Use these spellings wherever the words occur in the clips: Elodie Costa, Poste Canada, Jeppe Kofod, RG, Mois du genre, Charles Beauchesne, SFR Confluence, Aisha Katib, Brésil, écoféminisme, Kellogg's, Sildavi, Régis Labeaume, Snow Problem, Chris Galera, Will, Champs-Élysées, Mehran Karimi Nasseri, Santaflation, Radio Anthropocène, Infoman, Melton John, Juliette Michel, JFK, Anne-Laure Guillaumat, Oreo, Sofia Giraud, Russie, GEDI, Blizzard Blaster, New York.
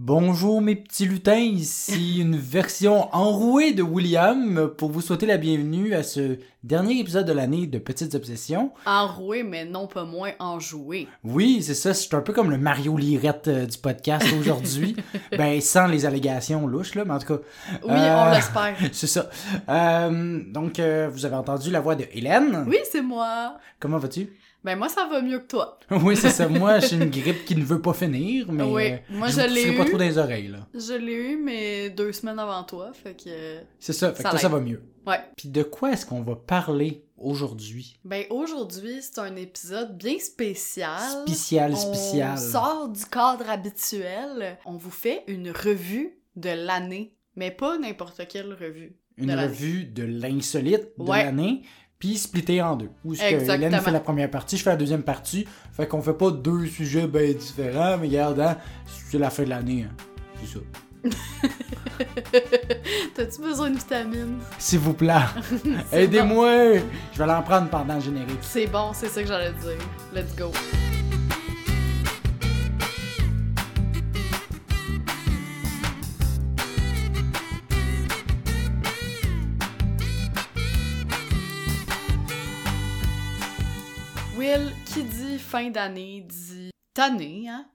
Bonjour mes petits lutins, ici une version enrouée de William pour vous souhaiter la bienvenue à ce dernier épisode de l'année de Petites Obsessions. Enroué mais non pas moins enjoué. Oui, c'est ça, c'est un peu comme le Mario Lirette du podcast aujourd'hui, ben sans les allégations louches là, mais en tout cas... Oui, on l'espère. C'est ça. Donc, vous avez entendu la voix de Hélène. Oui, c'est moi. Comment vas-tu? Ben moi, ça va mieux que toi. Oui, c'est ça. Moi, j'ai une grippe qui ne veut pas finir, mais oui, moi, je l'ai eu, pas trop dans les oreilles. Là. Je l'ai eu, mais 2 semaines avant toi, fait que... C'est ça, fait que toi, ça va mieux. Ouais. Puis de quoi est-ce qu'on va parler aujourd'hui? Ben aujourd'hui, c'est un épisode bien spécial. Spécial. On sort du cadre habituel. On vous fait une revue de l'année, mais pas n'importe quelle revue. Une revue de l'insolite de l'année. Puis splitté en deux. Où est-ce que Hélène fait la première partie, je fais la deuxième partie. Fait qu'on fait pas 2 sujets bien différents, mais regarde, hein, c'est la fin de l'année. Hein. C'est ça. T'as-tu besoin de vitamines? S'il vous plaît, aidez-moi! Bon. Je vais l'en prendre pendant le générique. C'est bon, c'est ça que j'allais te dire. Let's go! Qui dit fin d'année dit tanné, hein?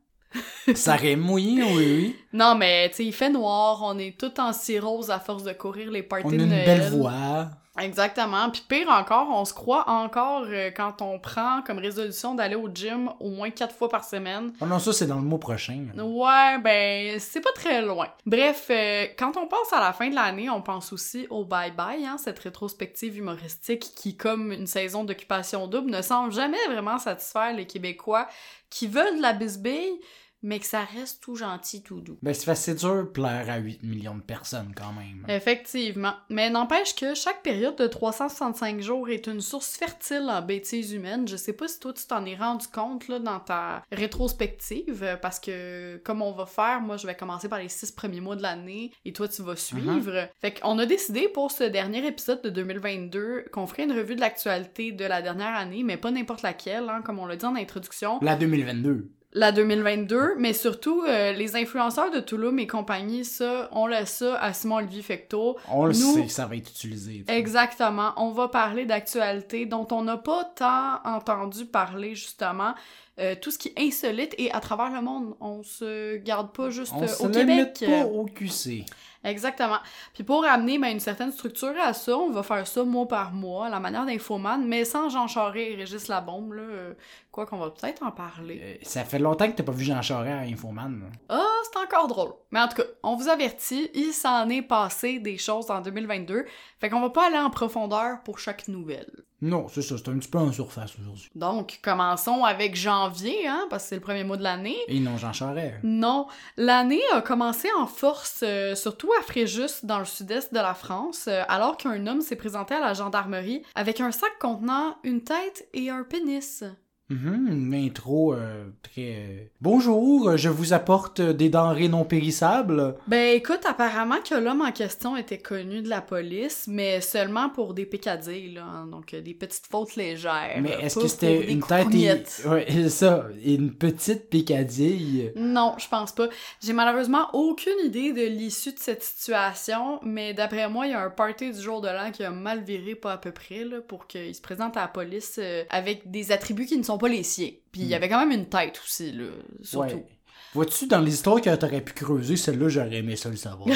Ça remouille, oui. Non, mais tu sais, il fait noir, on est tout en cirrhose à force de courir les parties de Noël. On a une belle voix. Exactement. Puis pire encore, on se croit encore quand on prend comme résolution d'aller au gym au moins 4 fois par semaine. Oh non, ça c'est dans le mois prochain. Ouais, ben c'est pas très loin. Bref, quand on pense à la fin de l'année, on pense aussi au bye-bye, hein, cette rétrospective humoristique qui, comme une saison d'Occupation double, ne semble jamais vraiment satisfaire les Québécois qui veulent de la bisbille, mais que ça reste tout gentil, tout doux. Ben, c'est facile, c'est dur plaire à 8 millions de personnes, quand même. Effectivement. Mais n'empêche que chaque période de 365 jours est une source fertile en bêtises humaines. Je sais pas si toi, tu t'en es rendu compte, là, dans ta rétrospective, parce que, comme on va faire, moi, je vais commencer par les 6 premiers mois de l'année, et toi, tu vas suivre. Fait qu'on a décidé, pour ce dernier épisode de 2022, qu'on ferait une revue de l'actualité de la dernière année, mais pas n'importe laquelle, hein, comme on l'a dit en introduction. La 2022. La 2022, mais surtout, les influenceurs de Touloum et compagnie, ça, on laisse ça à Simon-Olivier Fecteau. On le sait que ça va être utilisé. T'sais. Exactement. On va parler d'actualité dont on n'a pas tant entendu parler, justement. Tout ce qui est insolite et à travers le monde. On se garde pas juste au Québec. On se met pas au QC. Exactement. Puis pour amener une certaine structure à ça, on va faire ça mois par mois, à la manière d'Infoman, mais sans Jean Charest et Régis Labeaume, là, quoi qu'on va peut-être en parler. Ça fait longtemps que t'as pas vu Jean Charest à Infoman. Là. Ah, c'est encore drôle. Mais en tout cas, on vous avertit, il s'en est passé des choses en 2022, fait qu'on va pas aller en profondeur pour chaque nouvelle. Non, c'est ça, c'est un petit peu en surface aujourd'hui. Donc, commençons avec janvier, hein, parce que c'est le premier mois de l'année. Et non, Jean Charest. Non, l'année a commencé en force, surtout à Fréjus, dans le sud-est de la France, alors qu'un homme s'est présenté à la gendarmerie avec un sac contenant une tête et un pénis. Une intro très... Bonjour, je vous apporte des denrées non périssables. Ben écoute, apparemment que l'homme en question était connu de la police, mais seulement pour des peccadilles, là, hein, donc des petites fautes légères. Mais est-ce que c'était une tête et... Ouais, ça, une petite peccadille? Non, je pense pas. J'ai malheureusement aucune idée de l'issue de cette situation, mais d'après moi, il y a un party du jour de l'an qui a mal viré pas à peu près, là, pour qu'il se présente à la police avec des attributs qui ne sont pas les siens. Puis il y avait quand même une tête aussi, là, surtout. Ouais. Vois-tu, dans les histoires que t'aurais pu creuser, celle-là, j'aurais aimé ça le savoir.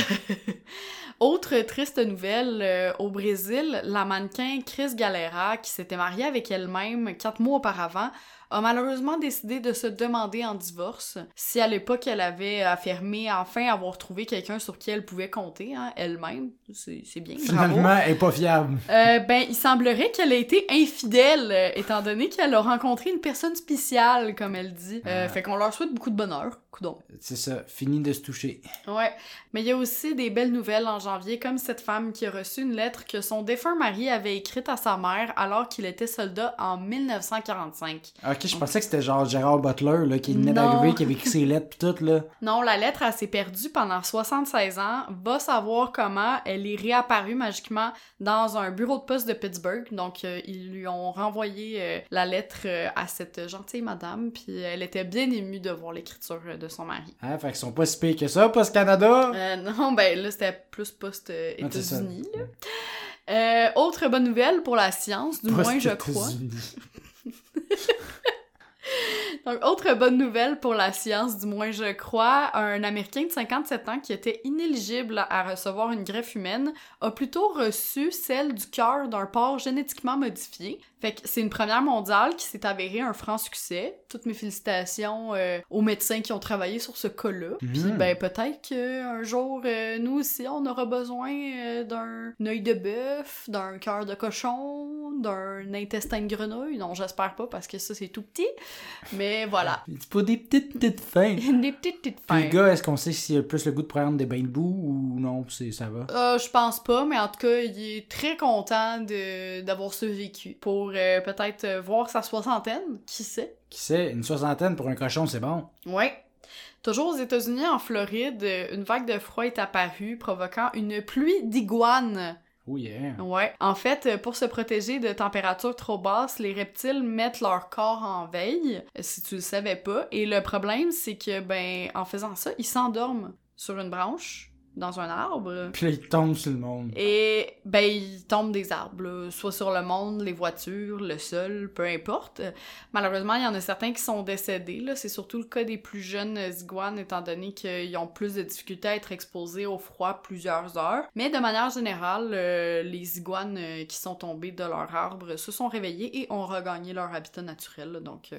Autre triste nouvelle, au Brésil, la mannequin Chris Galera, qui s'était mariée avec elle-même 4 mois auparavant, a malheureusement décidé de se demander en divorce. Si à l'époque elle avait affirmé enfin avoir trouvé quelqu'un sur qui elle pouvait compter, hein, elle-même, c'est bien. Finalement, bravo. Elle est pas fiable. Ben, il semblerait qu'elle ait été infidèle, étant donné qu'elle a rencontré une personne spéciale, comme elle dit. Fait qu'on leur souhaite beaucoup de bonheur, coudonc. C'est ça, fini de se toucher. Ouais, mais il y a aussi des belles nouvelles en janvier, comme cette femme qui a reçu une lettre que son défunt mari avait écrite à sa mère alors qu'il était soldat en 1945. Okay. remarqué, je pensais que c'était genre Gérard Butler là, qui venait d'arriver, qui avait écrit ses lettres pis tout là. Non, la lettre, elle s'est perdue pendant 76 ans. Va savoir comment, elle est réapparue magiquement dans un bureau de poste de Pittsburgh. Donc, ils lui ont renvoyé la lettre à cette gentille madame, puis elle était bien émue de voir l'écriture de son mari. Ah, fait qu'ils sont pas si pires que ça, Poste Canada? Non, ben là, c'était plus Poste États-Unis. Ah, autre bonne nouvelle pour la science, du moins je crois. Donc, autre bonne nouvelle pour la science, du moins je crois, un Américain de 57 ans qui était inéligible à recevoir une greffe humaine a plutôt reçu celle du cœur d'un porc génétiquement modifié. Fait que c'est une première mondiale qui s'est avérée un franc succès. Toutes mes félicitations aux médecins qui ont travaillé sur ce cas-là. Puis ben peut-être qu'un jour, nous aussi, on aura besoin d'un œil de bœuf, d'un cœur de cochon, d'un intestin de grenouille. Non, j'espère pas parce que ça, c'est tout petit. Mais voilà. C'est pas des petites fins. Des petites fins. Puis gars, est-ce qu'on sait s'il a plus le goût de prendre des bains de boue ou non? Ça va? Je pense pas, mais en tout cas, il est très content d'avoir survécu pour peut-être voir sa soixantaine, qui sait? Qui sait? Une soixantaine pour un cochon, c'est bon. Ouais. Toujours aux États-Unis, en Floride, une vague de froid est apparue, provoquant une pluie d'iguanes. Oh yeah! Ouais. En fait, pour se protéger de températures trop basses, les reptiles mettent leur corps en veille, si tu le savais pas. Et le problème, c'est que, ben, en faisant ça, ils s'endorment sur une branche, dans un arbre. Puis là, ils tombent sur le monde. Et, ben, ils tombent des arbres, là. Soit sur le monde, les voitures, le sol, peu importe. Malheureusement, il y en a certains qui sont décédés, là. C'est surtout le cas des plus jeunes iguanes, étant donné qu'ils ont plus de difficultés à être exposés au froid plusieurs heures. Mais de manière générale, les iguanes qui sont tombés de leur arbre se sont réveillés et ont regagné leur habitat naturel, là. Donc,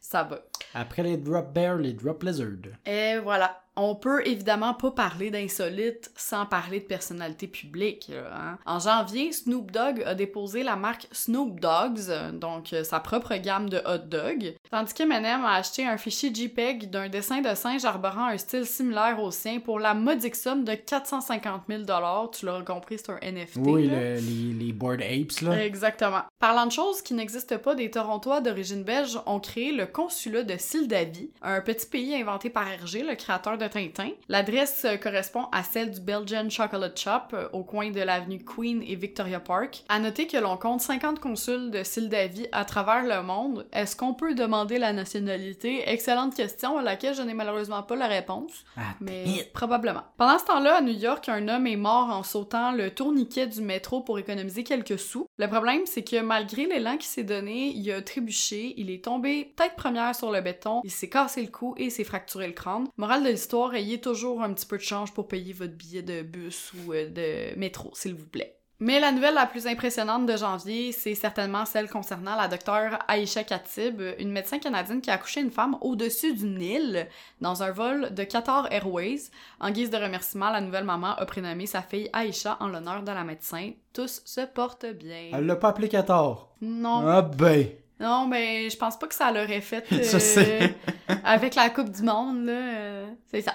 ça va. Après les drop bears, les drop lizards. Et voilà. On peut évidemment pas parler d'insolite sans parler de personnalité publique. Hein? En janvier, Snoop Dogg a déposé la marque Snoop Dogg's, donc sa propre gamme de hot dogs, tandis qu'M&M a acheté un fichier JPEG d'un dessin de singe arborant un style similaire au sien pour la modique somme de 450 000 $. Tu l'as compris, c'est un NFT. Oui, là. Les Bored Apes, là. Exactement. Parlant de choses qui n'existent pas, des Torontois d'origine belge ont créé le consulat de Sildavi, un petit pays inventé par RG, le créateur de Tintin. L'adresse correspond à celle du Belgian Chocolate Shop au coin de l'avenue Queen et Victoria Park. À noter que l'on compte 50 consuls de Sildavi à travers le monde. Est-ce qu'on peut demander la nationalité? Excellente question à laquelle je n'ai malheureusement pas la réponse, mais probablement. Pendant ce temps-là, à New York, un homme est mort en sautant le tourniquet du métro pour économiser quelques sous. Le problème, c'est que malgré l'élan qu'il s'est donné, il a trébuché, il est tombé tête première sur le béton, il s'est cassé le cou et il s'est fracturé le crâne. Morale de l'histoire, ayez toujours un petit peu de change pour payer votre billet de bus ou de métro, s'il vous plaît. Mais la nouvelle la plus impressionnante de janvier, c'est certainement celle concernant la docteure Aisha Katib, une médecin canadienne qui a accouché une femme au-dessus du Nil dans un vol de Qatar Airways. En guise de remerciement, la nouvelle maman a prénommé sa fille Aisha en l'honneur de la médecin. Tous se portent bien. Elle l'a pas appelé Qatar? Non. Ah ben! Non, mais je pense pas que ça l'aurait fait avec la Coupe du Monde, là. C'est ça.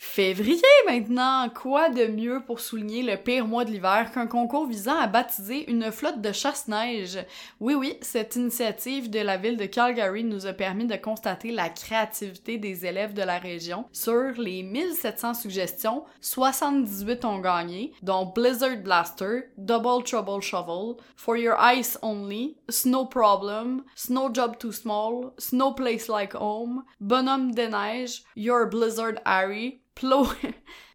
Février, maintenant! Quoi de mieux pour souligner le pire mois de l'hiver qu'un concours visant à baptiser une flotte de chasse-neige? Oui, cette initiative de la ville de Calgary nous a permis de constater la créativité des élèves de la région. Sur les 1700 suggestions, 78 ont gagné, dont Blizzard Blaster, Double Trouble Shovel, For Your Ice Only, Snow Problem, Snow Job Too Small, Snow Place Like Home, Bonhomme des Neiges, Your Blizzard Harry,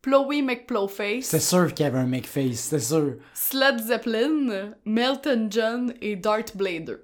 Plowy McPlowface. C'est sûr qu'il y avait un McFace, c'est sûr. Sled Zeppelin, Melton John et Dart Blader.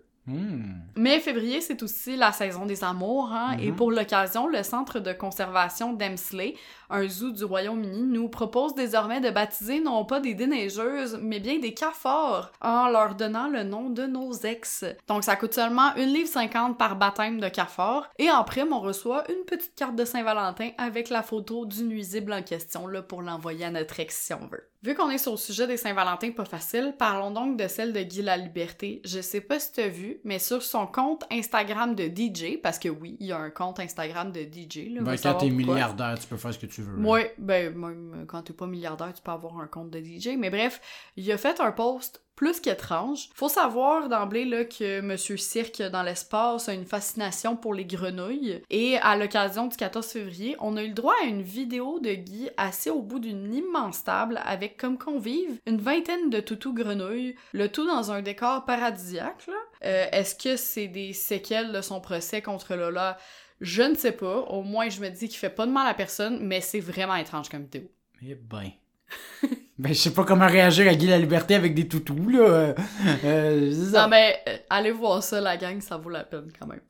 Mais février, c'est aussi la saison des amours, hein? Et pour l'occasion, le centre de conservation d'Emsley, un zoo du Royaume-Uni, nous propose désormais de baptiser non pas des déneigeuses, mais bien des cafards, en leur donnant le nom de nos ex. Donc ça coûte seulement 1,50 $ par baptême de cafard, et en prime, on reçoit une petite carte de Saint-Valentin avec la photo du nuisible en question, là, pour l'envoyer à notre ex si on veut. Vu qu'on est sur le sujet des Saint-Valentin pas facile, parlons donc de celle de Guy Laliberté. Je sais pas si t'as vu, mais sur son compte Instagram de DJ, parce que oui, il y a un compte Instagram de DJ. Là, ben quand t'es milliardaire, tu peux faire ce que tu veux. Oui, ben même quand t'es pas milliardaire, tu peux avoir un compte de DJ. Mais bref, il a fait un post plus qu'étrange. Faut savoir d'emblée là, que Monsieur Cirque dans l'espace a une fascination pour les grenouilles, et à l'occasion du 14 février, on a eu le droit à une vidéo de Guy assis au bout d'une immense table avec comme convive une vingtaine de toutous grenouilles, le tout dans un décor paradisiaque. Là. Est-ce que c'est des séquelles de son procès contre Lola? Je ne sais pas. Au moins, je me dis qu'il fait pas de mal à personne, mais c'est vraiment étrange comme vidéo. Eh ben... Ben, je sais pas comment réagir à Guy Laliberté avec des toutous, là. Non, mais allez voir ça, la gang, ça vaut la peine quand même.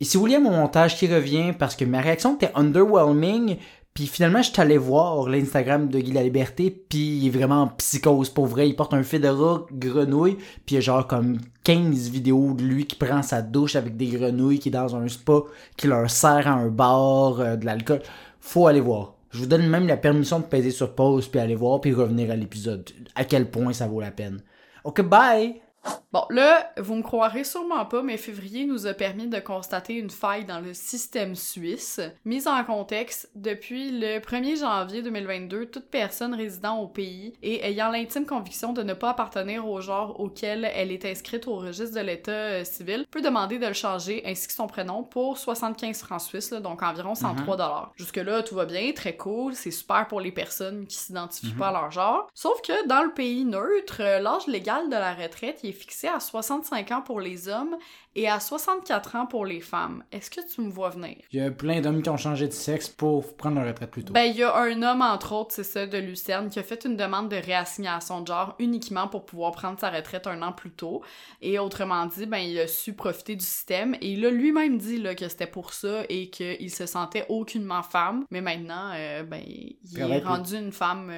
Ici William au montage qui revient parce que ma réaction était underwhelming. Puis finalement, je suis allé voir l'Instagram de Guy Laliberté, puis il est vraiment en psychose, pour vrai. Il porte un fil de rat grenouille, puis il y a genre comme 15 vidéos de lui qui prend sa douche avec des grenouilles, qui est dans un spa, qui leur sert à un bar, de l'alcool. Faut aller voir. Je vous donne même la permission de peser sur pause, puis aller voir, puis revenir à l'épisode. À quel point ça vaut la peine. OK, bye! Bon, là, vous me croirez sûrement pas, mais février nous a permis de constater une faille dans le système suisse. Mise en contexte, depuis le 1er janvier 2022, toute personne résidant au pays et ayant l'intime conviction de ne pas appartenir au genre auquel elle est inscrite au registre de l'État civil peut demander de le changer ainsi que son prénom pour 75 francs suisses, là, donc environ 103$. Jusque-là, tout va bien, très cool, c'est super pour les personnes qui s'identifient pas à leur genre. Sauf que dans le pays neutre, l'âge légal de la retraite est fixé à 65 ans pour les hommes et à 64 ans pour les femmes. Est-ce que tu me vois venir? Il y a plein d'hommes qui ont changé de sexe pour prendre leur retraite plus tôt. Ben, il y a un homme, entre autres, c'est ça, de Lucerne, qui a fait une demande de réassignation de genre uniquement pour pouvoir prendre sa retraite un an plus tôt. Et autrement dit, ben, il a su profiter du système. Et il a lui-même dit là, que c'était pour ça et qu'il se sentait aucunement femme. Mais maintenant, ben, il est rendu une femme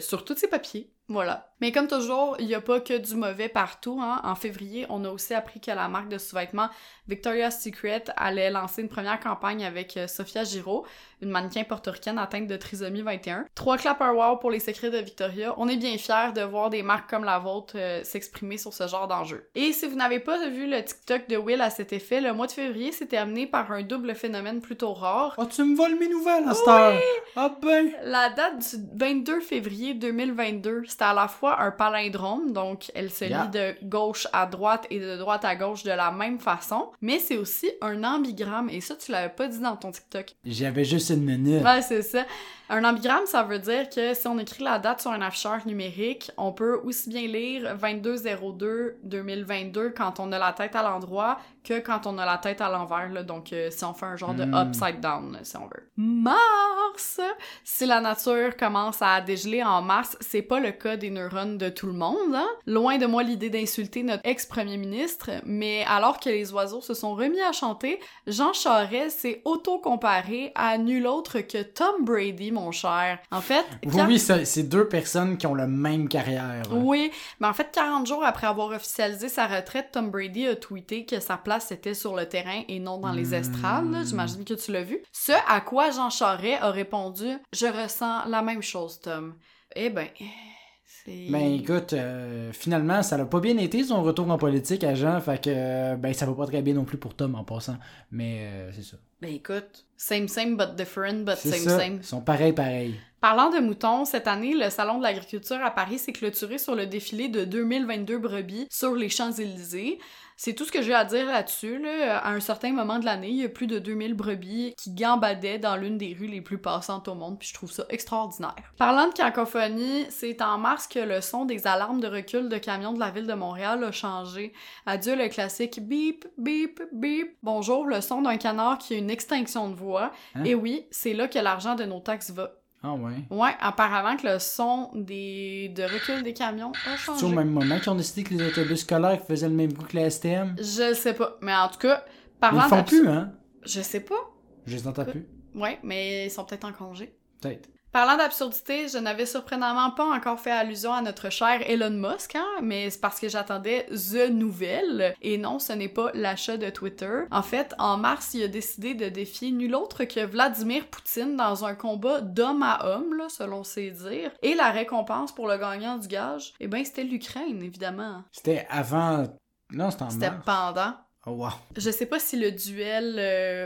sur tous ses papiers. Voilà. Mais comme toujours, il n'y a pas que du mauvais partout, hein. En février, on a aussi appris que la marque de sous-vêtements Victoria's Secret allait lancer une première campagne avec Sofia Giraud, une mannequin portoricaine atteinte de trisomie 21. 3 clappers wow pour les secrets de Victoria. On est bien fiers de voir des marques comme la vôtre s'exprimer sur ce genre d'enjeu. Et si vous n'avez pas vu le TikTok de Will à cet effet, le mois de février s'est terminé par un double phénomène plutôt rare. Ah, oh, tu me voles mes nouvelles à cette heure! Ah ben! La date du 22 février 2022, c'était à la fois un palindrome, donc elle se lit de gauche à droite et de droite à gauche de la même façon, mais c'est aussi un ambigramme, et ça, tu l'avais pas dit dans ton TikTok. J'avais juste une minute. Ouais, c'est ça. Un ambigramme, ça veut dire que si on écrit la date sur un afficheur numérique, on peut aussi bien lire 22/02/2022 quand on a la tête à l'endroit que quand on a la tête à l'envers, là, donc si on fait un genre de upside down, là, si on veut. Mars! Si la nature commence à dégeler en mars, c'est pas le cas des neurones de tout le monde. Hein? Loin de moi l'idée d'insulter notre ex-premier ministre, mais alors que les oiseaux se sont remis à chanter, Jean Charest s'est auto-comparé à nul autre que Tom Brady, mon cher. En fait... Oui, c'est deux personnes qui ont la même carrière. Oui, mais en fait, 40 jours après avoir officialisé sa retraite, Tom Brady a tweeté que sa place était sur le terrain et non dans les estrades. Là, j'imagine que tu l'as vu. Ce à quoi Jean Charest a répondu « Je ressens la même chose, Tom. » Eh ben... Ben écoute, finalement, ça l'a pas bien été son retour en politique à Jean, fait que ben ça va pas très bien non plus pour Tom en passant, mais c'est ça. Ben écoute, same but different but c'est same ça. Same. Ils sont pareil. Parlant de moutons, cette année, le Salon de l'agriculture à Paris s'est clôturé sur le défilé de 2022 brebis sur les Champs-Élysées. C'est tout ce que j'ai à dire là-dessus. Là. À un certain moment de l'année, il y a plus de 2000 brebis qui gambadaient dans l'une des rues les plus passantes au monde, puis je trouve ça extraordinaire. Parlant de cacophonie, c'est en mars que le son des alarmes de recul de camions de la ville de Montréal a changé. Adieu le classique beep, beep, beep. Bonjour, le son d'un canard qui a une extinction de voix. Hein? Et oui, c'est là que l'argent de nos taxes va. Ah ouais? Ouais, apparemment que le son de recul des camions a changé. C'est au même moment qu'ils ont décidé que les autobus scolaires faisaient le même bruit que la STM? Je sais pas, mais en tout cas, parlant de... Ils font plus, hein? Je sais pas. Je les entends plus. Ouais, mais ils sont peut-être en congé. Peut-être. Parlant d'absurdité, je n'avais surprenamment pas encore fait allusion à notre cher Elon Musk, hein, mais c'est parce que j'attendais The Nouvelle, et non, ce n'est pas l'achat de Twitter. En fait, en mars, il a décidé de défier nul autre que Vladimir Poutine dans un combat d'homme à homme, là, selon ses dires, et la récompense pour le gagnant du gage, eh ben, c'était l'Ukraine, évidemment. C'était avant... Non, c'était en mars. C'était pendant... Oh wow. Je sais pas si le duel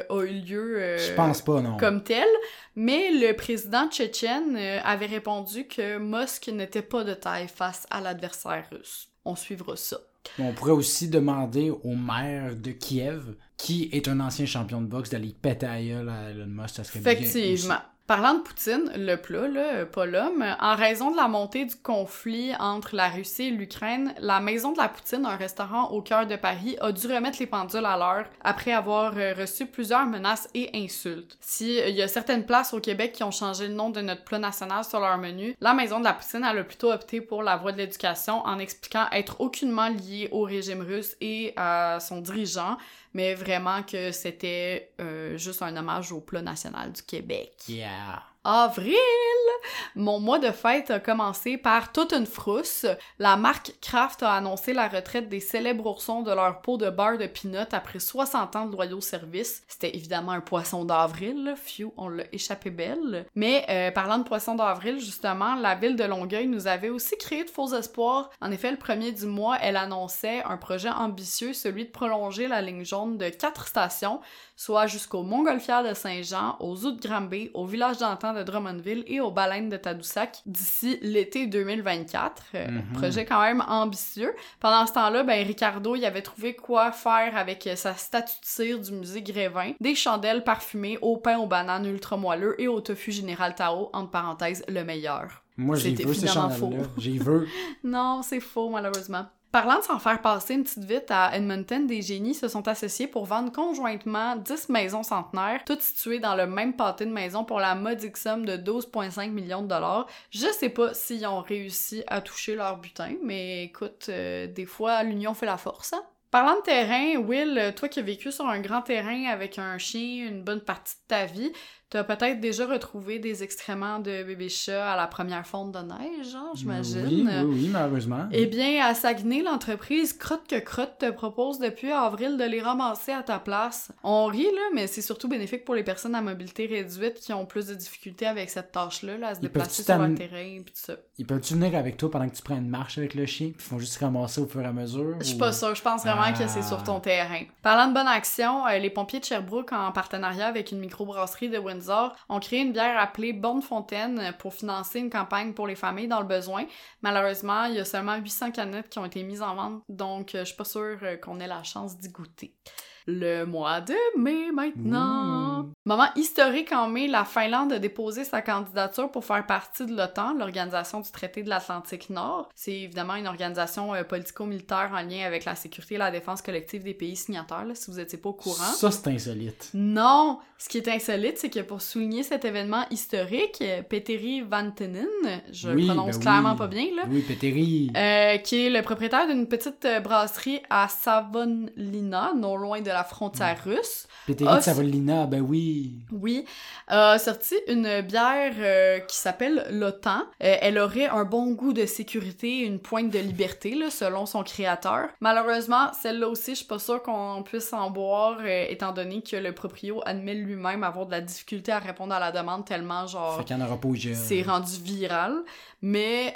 a eu lieu je pense pas, non. Comme tel, mais le président tchétchène avait répondu que Musk n'était pas de taille face à l'adversaire russe. on suivra ça. On pourrait aussi demander au maire de Kiev, qui est un ancien champion de boxe, d'aller péter à gueule à Elon Musk. Ça serait bien. Effectivement. Aussi. Parlant de Poutine, le plat, là, pas l'homme, en raison de la montée du conflit entre la Russie et l'Ukraine, la Maison de la Poutine, un restaurant au cœur de Paris, a dû remettre les pendules à l'heure après avoir reçu plusieurs menaces et insultes. S'il y a certaines places au Québec qui ont changé le nom de notre plat national sur leur menu, la Maison de la Poutine, elle a plutôt opté pour la voie de l'éducation en expliquant être aucunement liée au régime russe et à son dirigeant, mais vraiment que c'était juste un hommage au plat national du Québec. Yeah! Avril! Mon mois de fête a commencé par toute une frousse. La marque Kraft a annoncé la retraite des célèbres oursons de leur peau de beurre de peanut après 60 ans de loyaux services. C'était évidemment un poisson d'avril. Phew, on l'a échappé belle. Mais parlant de poisson d'avril, justement, la ville de Longueuil nous avait aussi créé de faux espoirs. En effet, le premier du mois, elle annonçait un projet ambitieux, celui de prolonger la ligne jaune de 4 stations, soit jusqu'aux Montgolfières de Saint-Jean, aux Zoos de Granby, au village d'antan de Drummondville et aux baleines de Tadoussac d'ici l'été 2024. Projet quand même ambitieux. Pendant ce temps-là, ben Ricardo, il avait trouvé quoi faire avec sa statue de cire du musée Grévin, des chandelles parfumées au pain aux bananes ultra moelleux et au tofu général Tao, entre parenthèses, le meilleur. Moi, j'y veux ces chandelles-là. J'y veux. Non, c'est faux, malheureusement. Parlant de s'en faire passer une petite vite, à Edmonton, des génies se sont associés pour vendre conjointement 10 maisons centenaires, toutes situées dans le même pâté de maisons pour la modique somme de 12,5 millions de dollars. Je sais pas s'ils ont réussi à toucher leur butin, mais écoute, des fois, l'union fait la force, hein? Parlant de terrain, Will, toi qui as vécu sur un grand terrain avec un chien une bonne partie de ta vie, t'as peut-être déjà retrouvé des excréments de bébé chat à la première fonte de neige, hein, j'imagine. Oui, malheureusement. Eh bien, à Saguenay, l'entreprise Crotte que Crotte te propose depuis avril de les ramasser à ta place. On rit, là, mais c'est surtout bénéfique pour les personnes à mobilité réduite qui ont plus de difficultés avec cette tâche-là, là, à se déplacer sur un terrain et tout ça. Ils peuvent-tu venir avec toi pendant que tu prends une marche avec le chien? Puis ils font juste ramasser au fur et à mesure? Je suis pas sûre, je pense vraiment que c'est sur ton terrain. Parlant de bonne action, les pompiers de Sherbrooke, en partenariat avec une microbrasserie de Windsor, ont créé une bière appelée Bonne Fontaine pour financer une campagne pour les familles dans le besoin. Malheureusement, il y a seulement 800 canettes qui ont été mises en vente, donc je suis pas sûre qu'on ait la chance d'y goûter. Le mois de mai maintenant! Moment historique en mai, la Finlande a déposé sa candidature pour faire partie de l'OTAN, l'organisation du traité de l'Atlantique Nord. C'est évidemment une organisation politico-militaire en lien avec la sécurité et la défense collective des pays signataires, là, si vous n'étiez pas au courant. Ça, c'est insolite. Non! Ce qui est insolite, c'est que pour souligner cet événement historique, Petteri Vantanen, je le prononce clairement pas bien, qui est le propriétaire d'une petite brasserie à Savonlinna, non loin de la frontière russe. Péteri de Savonlinna, ben oui. Oui. A sorti une bière qui s'appelle l'OTAN. Elle aurait un bon goût de sécurité et une pointe de liberté, là, selon son créateur. Malheureusement, celle-là aussi, je suis pas sûre qu'on puisse en boire, étant donné que le proprio admet lui-même avoir de la difficulté à répondre à la demande tellement, genre... Fait qu'il y en aura pas au jeu. C'est rendu viral. Mais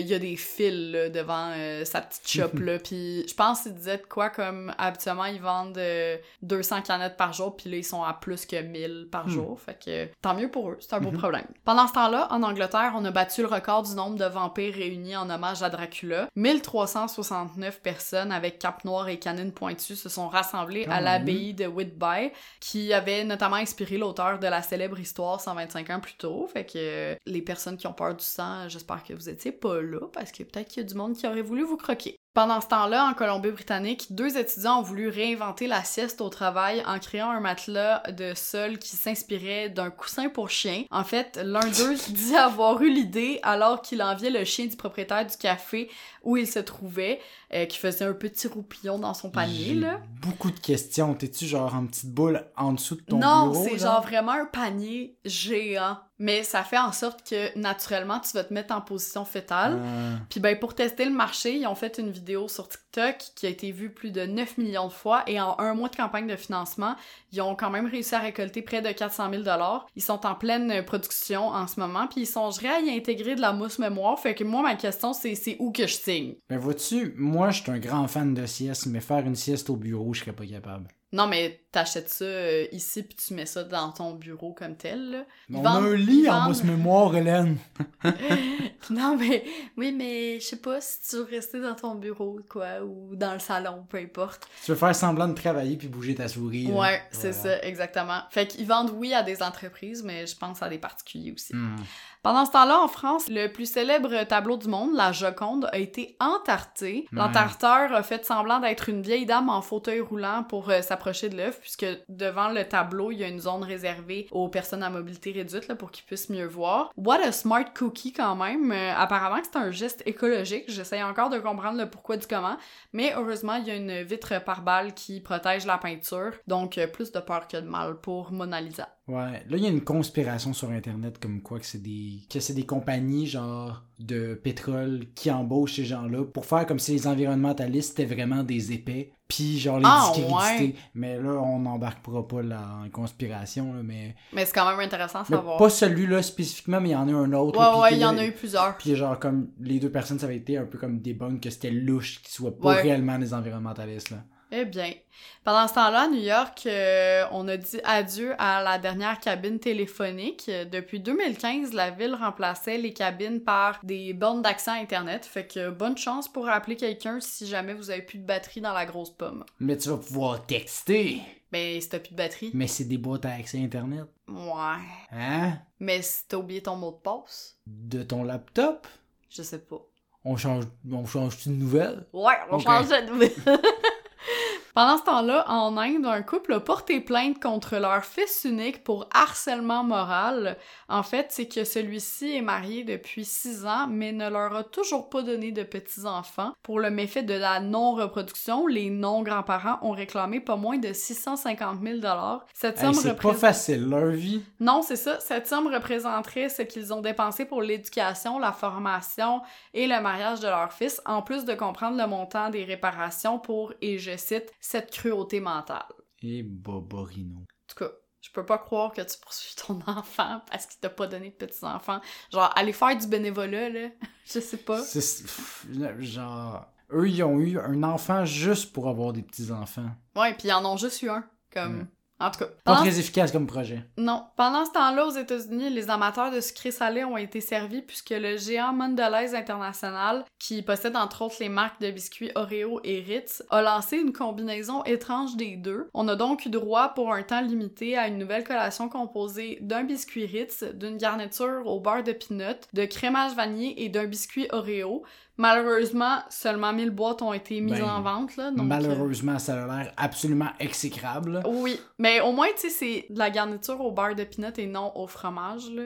il y a des fils, là, devant sa petite shop, là. Puis je pense qu'il disait de quoi, comme habituellement, ils vendent de 200 canettes par jour, puis là, ils sont à plus que 1000 par jour. Fait que tant mieux pour eux, c'est un beau problème. Pendant ce temps-là, en Angleterre, on a battu le record du nombre de vampires réunis en hommage à Dracula. 1369 personnes avec cape noire et canines pointues se sont rassemblées à l'abbaye de Whitby, qui avait notamment inspiré l'auteur de la célèbre histoire 125 ans plus tôt. Fait que les personnes qui ont peur du sang, j'espère que vous étiez pas là, parce que peut-être qu'il y a du monde qui aurait voulu vous croquer. Pendant ce temps-là, en Colombie-Britannique, 2 étudiants ont voulu réinventer la sieste au travail en créant un matelas de sol qui s'inspirait d'un coussin pour chien. En fait, l'un d'eux dit avoir eu l'idée alors qu'il enviait le chien du propriétaire du café où il se trouvait, qui faisait un petit roupillon dans son panier, là. Beaucoup de questions. T'es-tu genre en petite boule en dessous de ton bureau? Non, c'est genre vraiment un panier géant. Mais ça fait en sorte que, naturellement, tu vas te mettre en position fétale. Puis ben, pour tester le marché, ils ont fait une vidéo sur TikTok qui a été vue plus de 9 millions de fois. Et en un mois de campagne de financement, ils ont quand même réussi à récolter près de 400 000 $. Ils sont en pleine production en ce moment. Puis ils songeraient à y intégrer de la mousse mémoire. Fait que moi, ma question, c'est où que je signe? Ben vois-tu, moi, je suis un grand fan de sieste, mais faire une sieste au bureau, je serais pas capable. Non, mais t'achètes ça ici, puis tu mets ça dans ton bureau comme tel, là. On a un lit en mousse mémoire, Hélène! Non, mais oui, mais je sais pas si tu veux rester dans ton bureau, quoi, ou dans le salon, peu importe. Tu veux faire semblant de travailler puis bouger ta souris. Ouais, là. C'est voilà. Ça, exactement. Fait qu'ils vendent, oui, à des entreprises, mais je pense à des particuliers aussi. Mm. Pendant ce temps-là, en France, le plus célèbre tableau du monde, la Joconde, a été entarté. L'entarteur a fait semblant d'être une vieille dame en fauteuil roulant pour s'approcher de l'œuvre, puisque devant le tableau, il y a une zone réservée aux personnes à mobilité réduite là, pour qu'ils puissent mieux voir. What a smart cookie quand même! Apparemment c'est un geste écologique, j'essaye encore de comprendre le pourquoi du comment, mais heureusement il y a une vitre pare-balles qui protège la peinture, donc plus de peur que de mal pour Mona Lisa. Ouais, là il y a une conspiration sur internet comme quoi que c'est des compagnies genre de pétrole qui embauchent ces gens-là pour faire comme si les environnementalistes étaient vraiment des épais, puis genre les discréditer. Ouais. Mais là on n'embarquera pas là, en conspiration là, mais c'est quand même intéressant à savoir. Pas celui-là spécifiquement, mais il y en a un autre. Ouais, il y en a eu plusieurs. Puis genre comme les deux personnes, ça avait été un peu comme des bugs que c'était louche qu'ils soient pas réellement des environnementalistes là. Eh bien, pendant ce temps-là, à New York, on a dit adieu à la dernière cabine téléphonique. Depuis 2015, la ville remplaçait les cabines par des bornes d'accès à Internet. Fait que bonne chance pour appeler quelqu'un si jamais vous avez plus de batterie dans la grosse pomme. Mais tu vas pouvoir texter! Ben, si t'as plus de batterie. Mais c'est des boîtes à accès à Internet. Ouais. Hein? Mais si t'as oublié ton mot de passe? De ton laptop? Je sais pas. On change-tu de nouvelle? Ouais, on change de nouvelle. Pendant ce temps-là, en Inde, un couple a porté plainte contre leur fils unique pour harcèlement moral. En fait, c'est que celui-ci est marié depuis 6 ans, mais ne leur a toujours pas donné de petits-enfants. Pour le méfait de la non-reproduction, les non-grands-parents ont réclamé pas moins de 650 000 $. C'est pas facile, leur vie. Non, c'est ça. Cette somme représenterait ce qu'ils ont dépensé pour l'éducation, la formation et le mariage de leur fils, en plus de comprendre le montant des réparations pour, et je cite, cette cruauté mentale. Et Boborino. En tout cas, je peux pas croire que tu poursuis ton enfant parce qu'il t'a pas donné de petits-enfants. Genre, aller faire du bénévolat, là, je sais pas. Genre, eux, ils ont eu un enfant juste pour avoir des petits-enfants. Ouais, pis ils en ont juste eu un, comme... Ouais. En tout cas, pas très efficace comme projet. Non. Pendant ce temps-là, aux États-Unis, les amateurs de sucré salé ont été servis puisque le géant Mondelez International, qui possède entre autres les marques de biscuits Oreo et Ritz, a lancé une combinaison étrange des deux. On a donc eu droit pour un temps limité à une nouvelle collation composée d'un biscuit Ritz, d'une garniture au beurre de peanut, de crémage vanillé et d'un biscuit Oreo. Malheureusement, seulement 1000 boîtes ont été mises en vente. Là, donc... Malheureusement, ça a l'air absolument exécrable. Là. Oui, mais au moins, tu sais, c'est de la garniture au beurre de peanut et non au fromage. Là,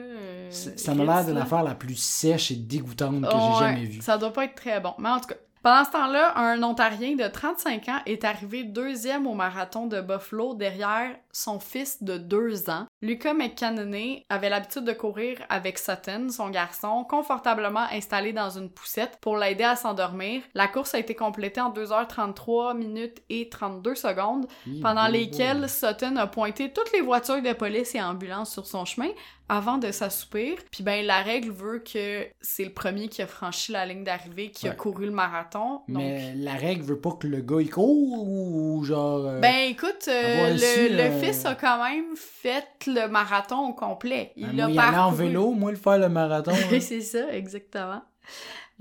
ça m'a l'air de l'affaire la plus sèche et dégoûtante que j'ai jamais vue. Ça doit pas être très bon, mais en tout cas... Pendant ce temps-là, un Ontarien de 35 ans est arrivé deuxième au marathon de Buffalo derrière son fils de 2 ans. Lucas McCannany avait l'habitude de courir avec Sutton, son garçon, confortablement installé dans une poussette pour l'aider à s'endormir. La course a été complétée en 2h33 minutes et 32 secondes, pendant lesquelles Sutton a pointé toutes les voitures de police et ambulances sur son chemin avant de s'assoupir. Puis ben la règle veut que c'est le premier qui a franchi la ligne d'arrivée qui a couru le marathon. Donc... Mais la règle veut pas que le gars il court ou genre... Ben écoute, le fils a quand même fait le marathon au complet. Il l'a parcouru. En vélo, moi le faire le marathon. Hein. C'est ça, exactement.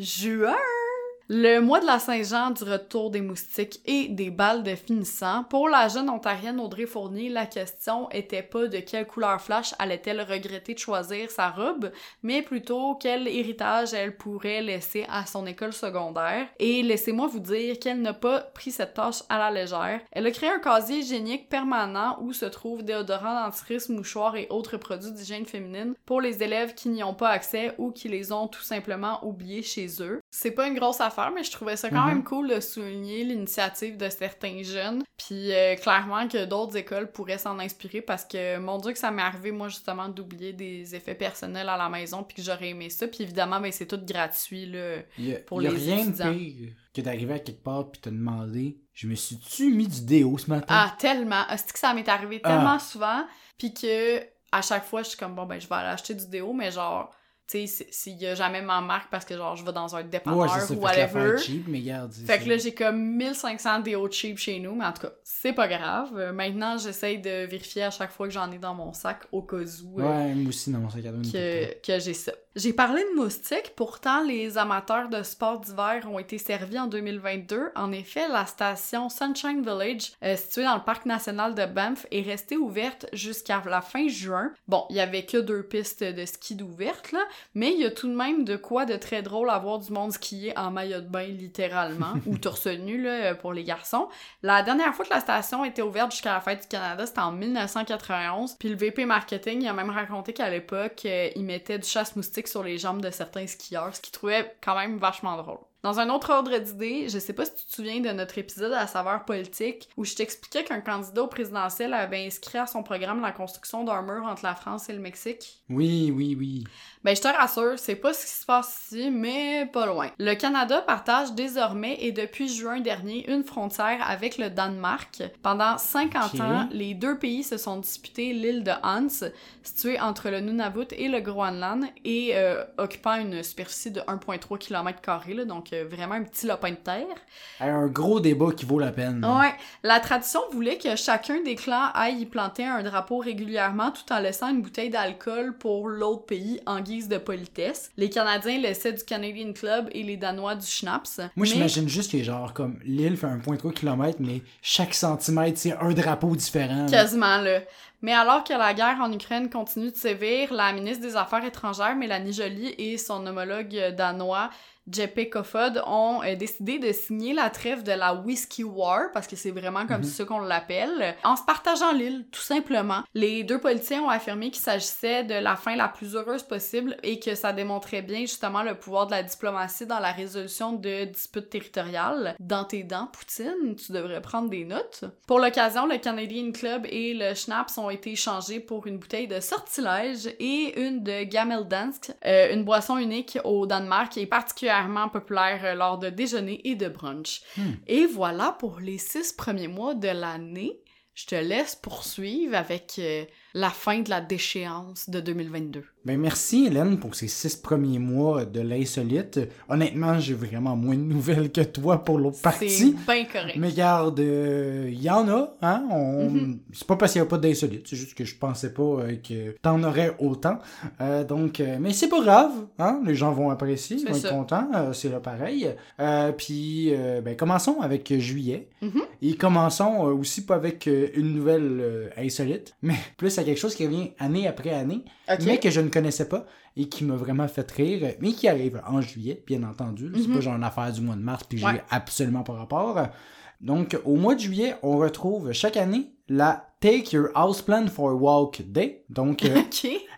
Juin! Le mois de la Saint-Jean, du retour des moustiques et des balles de finissant, pour la jeune ontarienne Audrey Fournier, la question était pas de quelle couleur flash allait-elle regretter de choisir sa robe, mais plutôt quel héritage elle pourrait laisser à son école secondaire. Et laissez-moi vous dire qu'elle n'a pas pris cette tâche à la légère. Elle a créé un casier hygiénique permanent où se trouvent déodorants, dentifrices, mouchoirs et autres produits d'hygiène féminine pour les élèves qui n'y ont pas accès ou qui les ont tout simplement oubliés chez eux. C'est pas une grosse affaire, mais je trouvais ça quand même cool de souligner l'initiative de certains jeunes, puis clairement que d'autres écoles pourraient s'en inspirer, parce que mon Dieu que ça m'est arrivé moi justement d'oublier des effets personnels à la maison, puis que j'aurais aimé ça, puis évidemment ben c'est tout gratuit là, pour les étudiants. De pire que d'arriver à quelque part puis te demander je me suis-tu mis du déo ce matin? Ah tellement! C'est que ça m'est arrivé tellement souvent, puis que à chaque fois je suis comme bon ben je vais aller acheter du déo, mais genre tu sais, s'il y a jamais ma marque parce que genre je vais dans un dépanneur ou whatever. Cheap, mais regarde, fait que là j'ai comme 1500 déos cheap chez nous, mais en tout cas, c'est pas grave. Maintenant, j'essaye de vérifier à chaque fois que j'en ai dans mon sac au cas où. Ouais, moi aussi dans mon sac à dos que j'ai ça. J'ai parlé de moustiques, pourtant les amateurs de sports d'hiver ont été servis en 2022. En effet, la station Sunshine Village, située dans le parc national de Banff, est restée ouverte jusqu'à la fin juin. Bon, il y avait que 2 pistes de ski d'ouvertes, là, mais il y a tout de même de quoi de très drôle à voir du monde skier en maillot de bain, littéralement, ou torse nu, là, pour les garçons. La dernière fois que la station était ouverte jusqu'à la fête du Canada, c'était en 1991, puis le VP Marketing, il a même raconté qu'à l'époque, il mettait du chasse-moustique sur les jambes de certains skieurs, ce qu'ils trouvaient quand même vachement drôle. Dans un autre ordre d'idée, je sais pas si tu te souviens de notre épisode à saveur politique où je t'expliquais qu'un candidat au présidentiel avait inscrit à son programme la construction d'un mur entre la France et le Mexique. Oui. Ben je te rassure, c'est pas ce qui se passe ici, mais pas loin. Le Canada partage désormais et depuis juin dernier une frontière avec le Danemark. Pendant 50 ans, les 2 pays se sont disputés l'île de Hans, située entre le Nunavut et le Groenland et occupant une superficie de 1,3 km², donc vraiment un petit lopin de terre. Un gros débat qui vaut la peine. Ouais. La tradition voulait que chacun des clans aille y planter un drapeau régulièrement tout en laissant une bouteille d'alcool pour l'autre pays en guise de politesse. Les Canadiens laissaient du Canadian Club et les Danois du schnapps. Moi, j'imagine juste que genre comme l'île fait 1,3 km, mais chaque centimètre, c'est un drapeau différent. Quasiment, là. Mais alors que la guerre en Ukraine continue de sévir, la ministre des Affaires étrangères, Mélanie Joly, et son homologue danois, Jeppe Kofod, ont décidé de signer la trêve de la Whiskey War, parce que c'est vraiment comme ça qu'on l'appelle, en se partageant l'île, tout simplement. Les 2 politiciens ont affirmé qu'il s'agissait de la fin la plus heureuse possible et que ça démontrait bien justement le pouvoir de la diplomatie dans la résolution de disputes territoriales. Dans tes dents, Poutine, tu devrais prendre des notes. Pour l'occasion, le Canadian Club et le Schnapps ont été échangés pour une bouteille de sortilège et une de Gameldansk, une boisson unique au Danemark et particulièrement populaire lors de déjeuner et de brunch. Et voilà pour les 6 premiers mois de l'année. Je te laisse poursuivre avec la fin de la déchéance de 2022. Ben merci Hélène pour ces 6 premiers mois de l'insolite. Honnêtement, j'ai vraiment moins de nouvelles que toi pour l'autre partie. C'est bien correct. Mais regarde, y en a, hein? C'est pas parce qu'il n'y a pas d'insolite, c'est juste que je pensais pas que t'en aurais autant. Donc, mais c'est pas grave, hein? Les gens vont apprécier, ils vont être contents, c'est là pareil. Puis, commençons avec juillet. Et commençons aussi pas avec une nouvelle insolite, mais plus à quelque chose qui revient année après année, mais que je ne connaissais pas et qui m'a vraiment fait rire, mais qui arrive en juillet, bien entendu. C'est pas genre une affaire du mois de mars, puis j'ai absolument pas rapport. Donc, au mois de juillet, on retrouve chaque année la Take Your Houseplant for a Walk Day. Donc,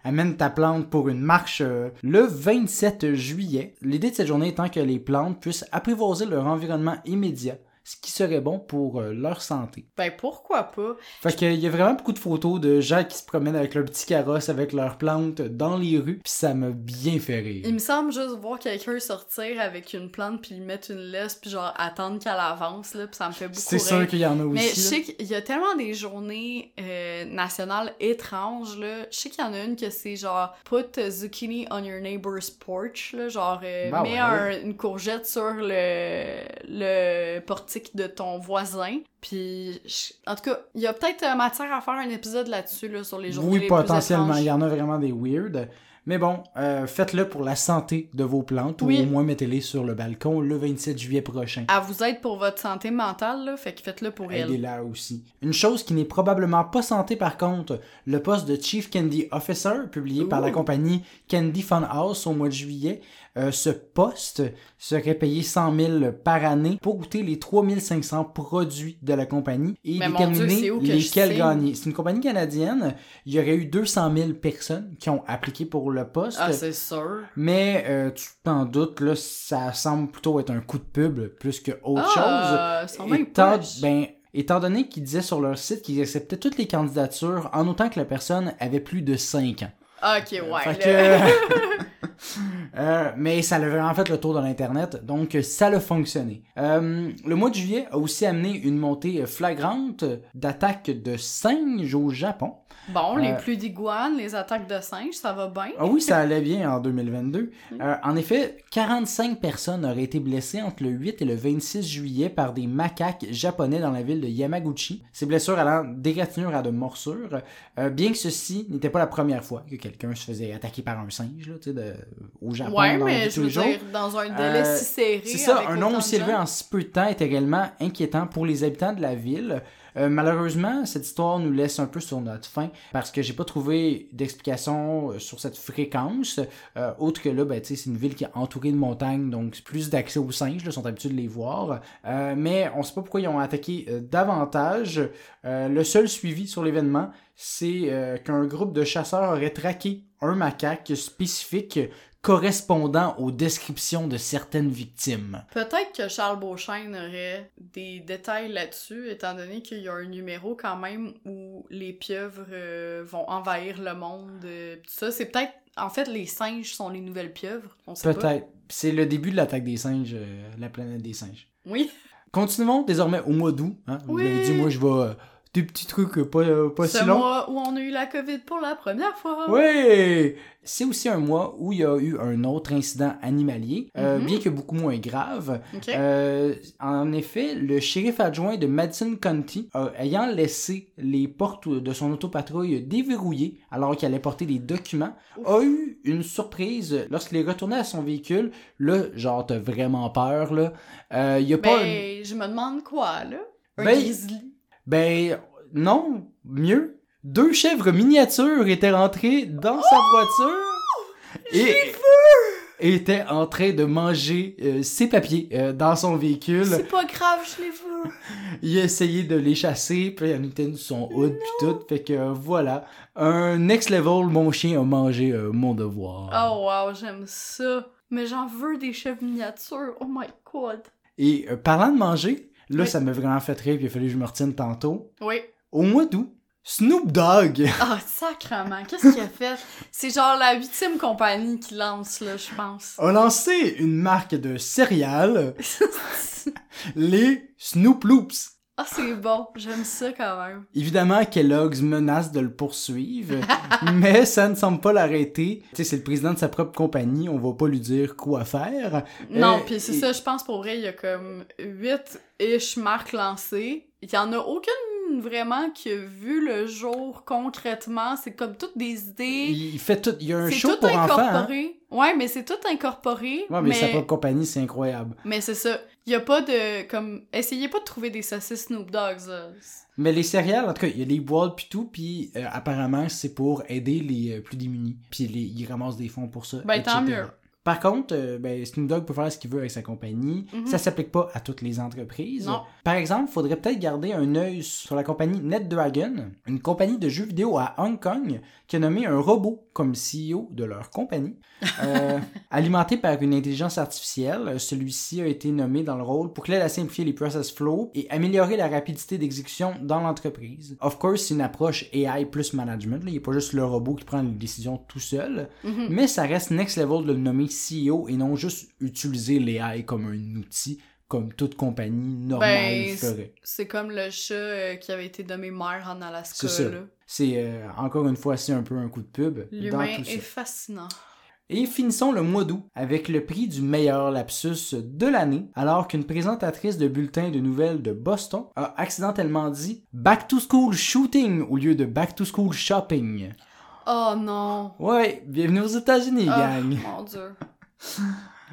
amène ta plante pour une marche le 27 juillet. L'idée de cette journée étant que les plantes puissent apprivoiser leur environnement immédiat, ce qui serait bon pour leur santé. Ben, pourquoi pas? Fait qu'il y a vraiment beaucoup de photos de gens qui se promènent avec leur petit carrosse, avec leurs plantes dans les rues, pis ça m'a bien fait rire. Il me semble juste voir quelqu'un sortir avec une plante, pis lui mettre une laisse, pis genre attendre qu'elle avance, là, pis ça me fait beaucoup rire. C'est sûr qu'il y en a aussi. Mais je sais qu'il y a tellement des journées nationales étranges, là. Je sais qu'il y en a une que c'est genre put zucchini on your neighbor's porch, là, genre une courgette sur le portique de ton voisin. Puis, en tout cas, il y a peut-être matière à faire un épisode là-dessus, là, sur les journées les plus étranges. Oui, potentiellement. Il y en a vraiment des weird. Mais bon, faites-le pour la santé de vos plantes ou au moins mettez-les sur le balcon le 27 juillet prochain. Elle vous aide pour votre santé mentale, là, fait que faites-le pour elle. Elle est là aussi. Une chose qui n'est probablement pas santé par contre, le poste de Chief Candy Officer publié par la compagnie Candy Funhouse au mois de juillet, ce poste serait payé 100 000 par année pour goûter les 3500 produits de la compagnie et déterminer lesquels gagner. C'est une compagnie canadienne. Il y aurait eu 200 000 personnes qui ont appliqué pour le poste. Ah, c'est sûr. Mais tu t'en doutes, là, ça semble plutôt être un coup de pub plus que autre chose. Étant donné qu'ils disaient sur leur site qu'ils acceptaient toutes les candidatures en autant que la personne avait plus de 5 ans. Ok, ouais. Mais ça a vraiment fait le tour de l'Internet, donc ça a fonctionné. Le mois de juillet a aussi amené une montée flagrante d'attaques de singes au Japon. Bon, les pluies d'iguanes, les attaques de singes, ça va bien. Ah oui, ça allait bien en 2022. En effet, 45 personnes auraient été blessées entre le 8 et le 26 juillet par des macaques japonais dans la ville de Yamaguchi. Ces blessures allant d'égratignures à de morsures, bien que ceci n'était pas la première fois que quelqu'un se faisait attaquer par un singe là, au Japon. Ouais, mais je veux dire, dans un délai si serré. C'est ça, avec un nombre aussi élevé en si peu de temps est également inquiétant pour les habitants de la ville. Malheureusement, cette histoire nous laisse un peu sur notre faim parce que j'ai pas trouvé d'explication sur cette fréquence. Autre que là, ben, tu sais, c'est une ville qui est entourée de montagnes, donc plus d'accès aux singes, là, sont habitués de les voir. Mais on sait pas pourquoi ils ont attaqué davantage. Le seul suivi sur l'événement, c'est qu'un groupe de chasseurs aurait traqué un macaque spécifique correspondant aux descriptions de certaines victimes. Peut-être que Charles Beauchesne aurait des détails là-dessus, étant donné qu'il y a un numéro quand même où les pieuvres vont envahir le monde. Tout ça, c'est peut-être... En fait, les singes sont les nouvelles pieuvres, on sait peut-être. Pas. Peut-être. C'est le début de l'attaque des singes, la planète des singes. Oui. Continuons désormais au mois d'août. Hein? Oui. Vous l'avez dit, moi, je vais... des petits trucs pas si longs. Ce mois où on a eu la COVID pour la première fois. Oui! C'est aussi un mois où il y a eu un autre incident animalier, bien que beaucoup moins grave. Okay. En effet, le shérif adjoint de Madison County, ayant laissé les portes de son autopatrouille déverrouillées alors qu'il allait porter des documents, a eu une surprise lorsqu'il est retourné à son véhicule. Là, genre, t'as vraiment peur, là. Y a pas... Ben, je me demande quoi, là? Un grizzly? Ben, non, mieux. 2 chèvres miniatures étaient rentrées dans sa voiture et étaient en train de manger ses papiers dans son véhicule. C'est pas grave, je les veux. Il a essayé de les chasser, puis il en était son hood, puis tout. Fait que voilà, un next level, mon chien a mangé mon devoir. Oh wow, j'aime ça. Mais j'en veux des chèvres miniatures, oh my god. Et parlant de manger... Là, oui. Ça m'a vraiment fait rire, puis il a fallu que je me retienne tantôt. Oui. Au mois d'août, Snoop Dogg! Ah, sacrement! Qu'est-ce qu'il a fait? C'est genre la 8e compagnie qui lance, là, je pense. On a lancé une marque de céréales, les Snoop Loops. Ah, c'est bon. J'aime ça quand même. Évidemment, Kellogg's menace de le poursuivre, mais ça ne semble pas l'arrêter. Tu sais, c'est le président de sa propre compagnie, on va pas lui dire quoi faire. Non, puis c'est ça, je pense pour vrai, il y a comme 8-ish marques lancées. Il y en a aucune vraiment qui a vu le jour concrètement. C'est comme toutes des idées. Il fait tout... Il y a un show pour enfants. C'est tout incorporé. Hein? Ouais, mais c'est tout incorporé. Ouais, mais sa propre compagnie, c'est incroyable. Mais c'est ça. Il y a pas de... comme essayez pas de trouver des saucisses Snoop Dogg, là. Mais les céréales, en tout cas, il y a des boîtes pis tout, pis apparemment, c'est pour aider les plus démunis. Pis ils ramassent des fonds pour ça, etc. Tant mieux. Par contre, Snoop Dogg peut faire ce qu'il veut avec sa compagnie. Mm-hmm. Ça s'applique pas à toutes les entreprises. Non. Par exemple, il faudrait peut-être garder un œil sur la compagnie NetDragon, une compagnie de jeux vidéo à Hong Kong, qui a nommé un robot comme CEO de leur compagnie. Alimenté par une intelligence artificielle, celui-ci a été nommé dans le rôle pour qu'il aide à simplifier les process flow et améliorer la rapidité d'exécution dans l'entreprise. Of course, c'est une approche AI plus management. Là. Il n'y a pas juste le robot qui prend les décisions tout seul, mais ça reste next level de le nommer CEO et non juste utiliser l'AI comme un outil, comme toute compagnie normale ferait. C'est comme le chat qui avait été nommé maire en Alaska. C'est ça. Là. C'est encore une fois, c'est un peu un coup de pub. L'humain dans tout est ça. Fascinant. Et finissons le mois d'août avec le prix du meilleur lapsus de l'année, alors qu'une présentatrice de bulletin de nouvelles de Boston a accidentellement dit « Back to school shooting » au lieu de « Back to school shopping ». Oh non! Ouais, bienvenue aux États-Unis, gang! Oh, mon Dieu!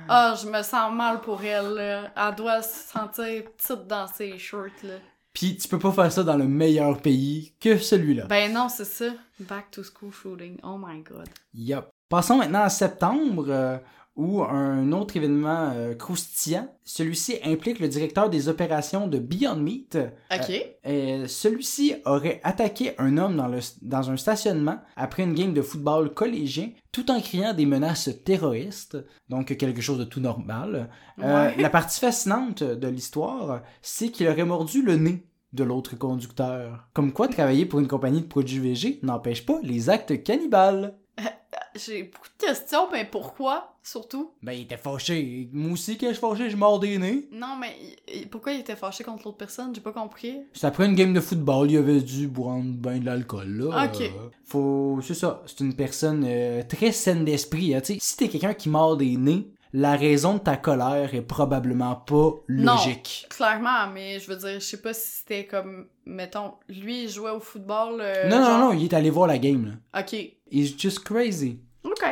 Ah, je me sens mal pour elle, là. Elle doit se sentir petite dans ses shorts, là. Pis tu peux pas faire ça dans le meilleur pays que celui-là. Ben non, c'est ça. Back to school shooting. Oh my god. Yup. Passons maintenant à septembre, où un autre événement croustillant. Celui-ci implique le directeur des opérations de Beyond Meat. OK. Celui-ci aurait attaqué un homme dans un stationnement après une game de football collégien, tout en criant des menaces terroristes, donc quelque chose de tout normal. La partie fascinante de l'histoire, c'est qu'il aurait mordu le nez de l'autre conducteur. Comme quoi, travailler pour une compagnie de produits végés n'empêche pas les actes cannibales. j'ai beaucoup de questions, mais pourquoi, surtout? Ben, il était fâché. Moi aussi, quand je suis fâché, je mords des nez. Non, mais pourquoi il était fâché contre l'autre personne? J'ai pas compris. C'est après une game de football, il avait dû boire ben de l'alcool, là. OK. Faut... C'est ça, c'est une personne très saine d'esprit, hein. Tu sais, si t'es quelqu'un qui mord des nez, la raison de ta colère est probablement pas logique. Non, clairement, mais je veux dire, je sais pas si c'était comme... Mettons, lui, il jouait au football... Non, il est allé voir la game, là. OK. It's just crazy. OK.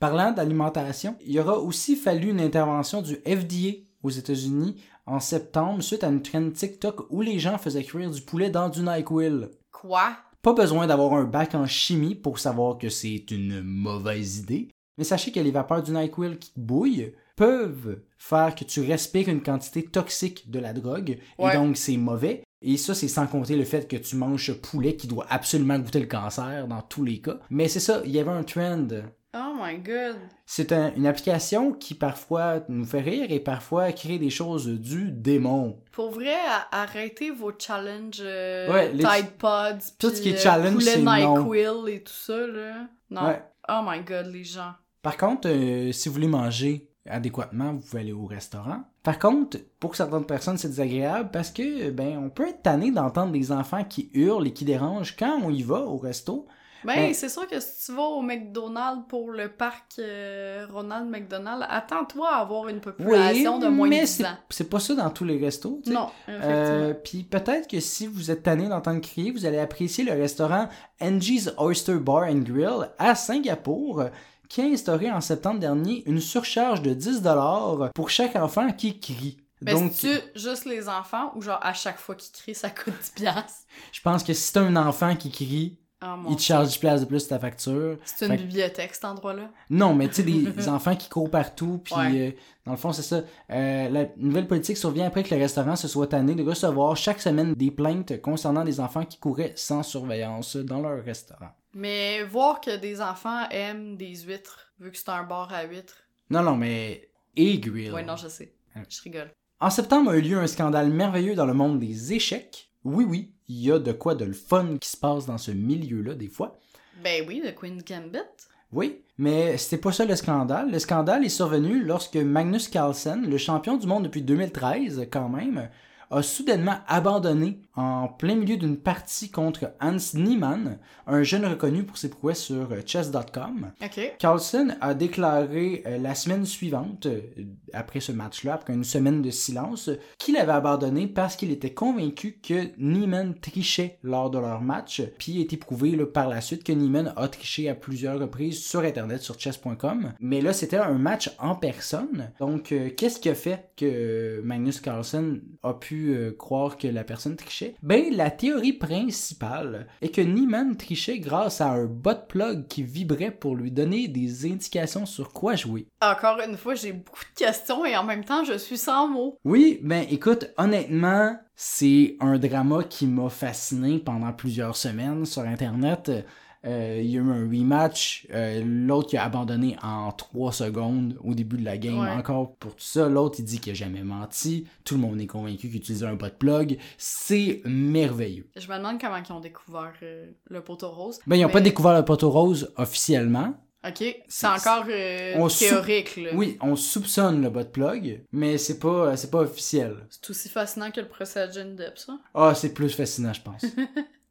Parlant d'alimentation, il aura aussi fallu une intervention du FDA aux États-Unis en septembre suite à une trend TikTok où les gens faisaient cuire du poulet dans du NyQuil. Quoi? Pas besoin d'avoir un bac en chimie pour savoir que c'est une mauvaise idée. Mais sachez que les vapeurs du NyQuil qui bouillent peuvent faire que tu respires une quantité toxique de la drogue, ouais. Et donc c'est mauvais. Et ça, c'est sans compter le fait que tu manges ce poulet qui doit absolument goûter le cancer dans tous les cas. Mais c'est ça, il y avait un trend. Oh my God! C'est une application qui parfois nous fait rire et parfois crée des choses du démon. Pour vrai, arrêtez vos challenges Tide Pods, tout ce qui est challenge, c'est NyQuil et tout ça, là. Non. Ouais. Oh my God, les gens. Par contre, si vous voulez manger adéquatement, vous pouvez aller au restaurant. Par contre, pour certaines personnes, c'est désagréable parce que on peut être tanné d'entendre des enfants qui hurlent et qui dérangent quand on y va au resto. Ben, c'est sûr que si tu vas au McDonald's pour le parc Ronald McDonald, attends-toi à avoir une population de moins de 10 ans. C'est pas ça dans tous les restos. Tu sais. Non, effectivement. Puis peut-être que si vous êtes tanné d'entendre crier, vous allez apprécier le restaurant Angie's Oyster Bar and Grill à Singapour, qui a instauré en septembre dernier une surcharge de 10$ pour chaque enfant qui crie. Mais donc, c'est-tu juste les enfants ou genre à chaque fois qu'ils crient, ça coûte 10$? Je pense que si t'as un enfant qui crie... il te charge 10$ de plus ta facture. C'est une bibliothèque, cet endroit-là? Non, mais tu sais, des enfants qui courent partout, puis dans le fond, c'est ça. La nouvelle politique survient après que le restaurant se soit tanné de recevoir chaque semaine des plaintes concernant des enfants qui couraient sans surveillance dans leur restaurant. Mais voir que des enfants aiment des huîtres, vu que c'est un bar à huîtres. Non, mais... Et grill. Ouais, non, je sais. Je rigole. En septembre a eu lieu un scandale merveilleux dans le monde des échecs. Oui, il y a de quoi de le fun qui se passe dans ce milieu-là, des fois. Ben oui, le Queen's Gambit. Oui, mais c'était pas ça le scandale. Le scandale est survenu lorsque Magnus Carlsen, le champion du monde depuis 2013 quand même, a soudainement abandonné en plein milieu d'une partie contre Hans Niemann, un jeune reconnu pour ses prouesses sur chess.com. Okay. Carlsen a déclaré la semaine suivante, après ce match-là, après une semaine de silence, qu'il avait abandonné parce qu'il était convaincu que Niemann trichait lors de leur match, puis il a été prouvé par la suite que Niemann a triché à plusieurs reprises sur Internet, sur chess.com. Mais là, c'était un match en personne. Donc, qu'est-ce qui a fait que Magnus Carlsen a pu croire que la personne trichait? Ben, la théorie principale est que Niemann trichait grâce à un bot plug qui vibrait pour lui donner des indications sur quoi jouer. Encore une fois, j'ai beaucoup de questions et en même temps, je suis sans mots. Oui, ben écoute, honnêtement, c'est un drama qui m'a fasciné pendant plusieurs semaines sur Internet. Il y a eu un rematch, l'autre qui a abandonné en 3 secondes au début de la game, encore pour tout ça, l'autre il dit qu'il a jamais menti, tout le monde est convaincu qu'il utilisait un bot plug, c'est merveilleux. Je me demande comment ils ont découvert le poteau rose. Ils n'ont pas découvert le poteau rose officiellement. OK, c'est encore théorique, là. Oui, on soupçonne le bot plug, mais c'est pas officiel. C'est aussi fascinant que le procès à Johnny Depp, ça? Ah, c'est plus fascinant, je pense.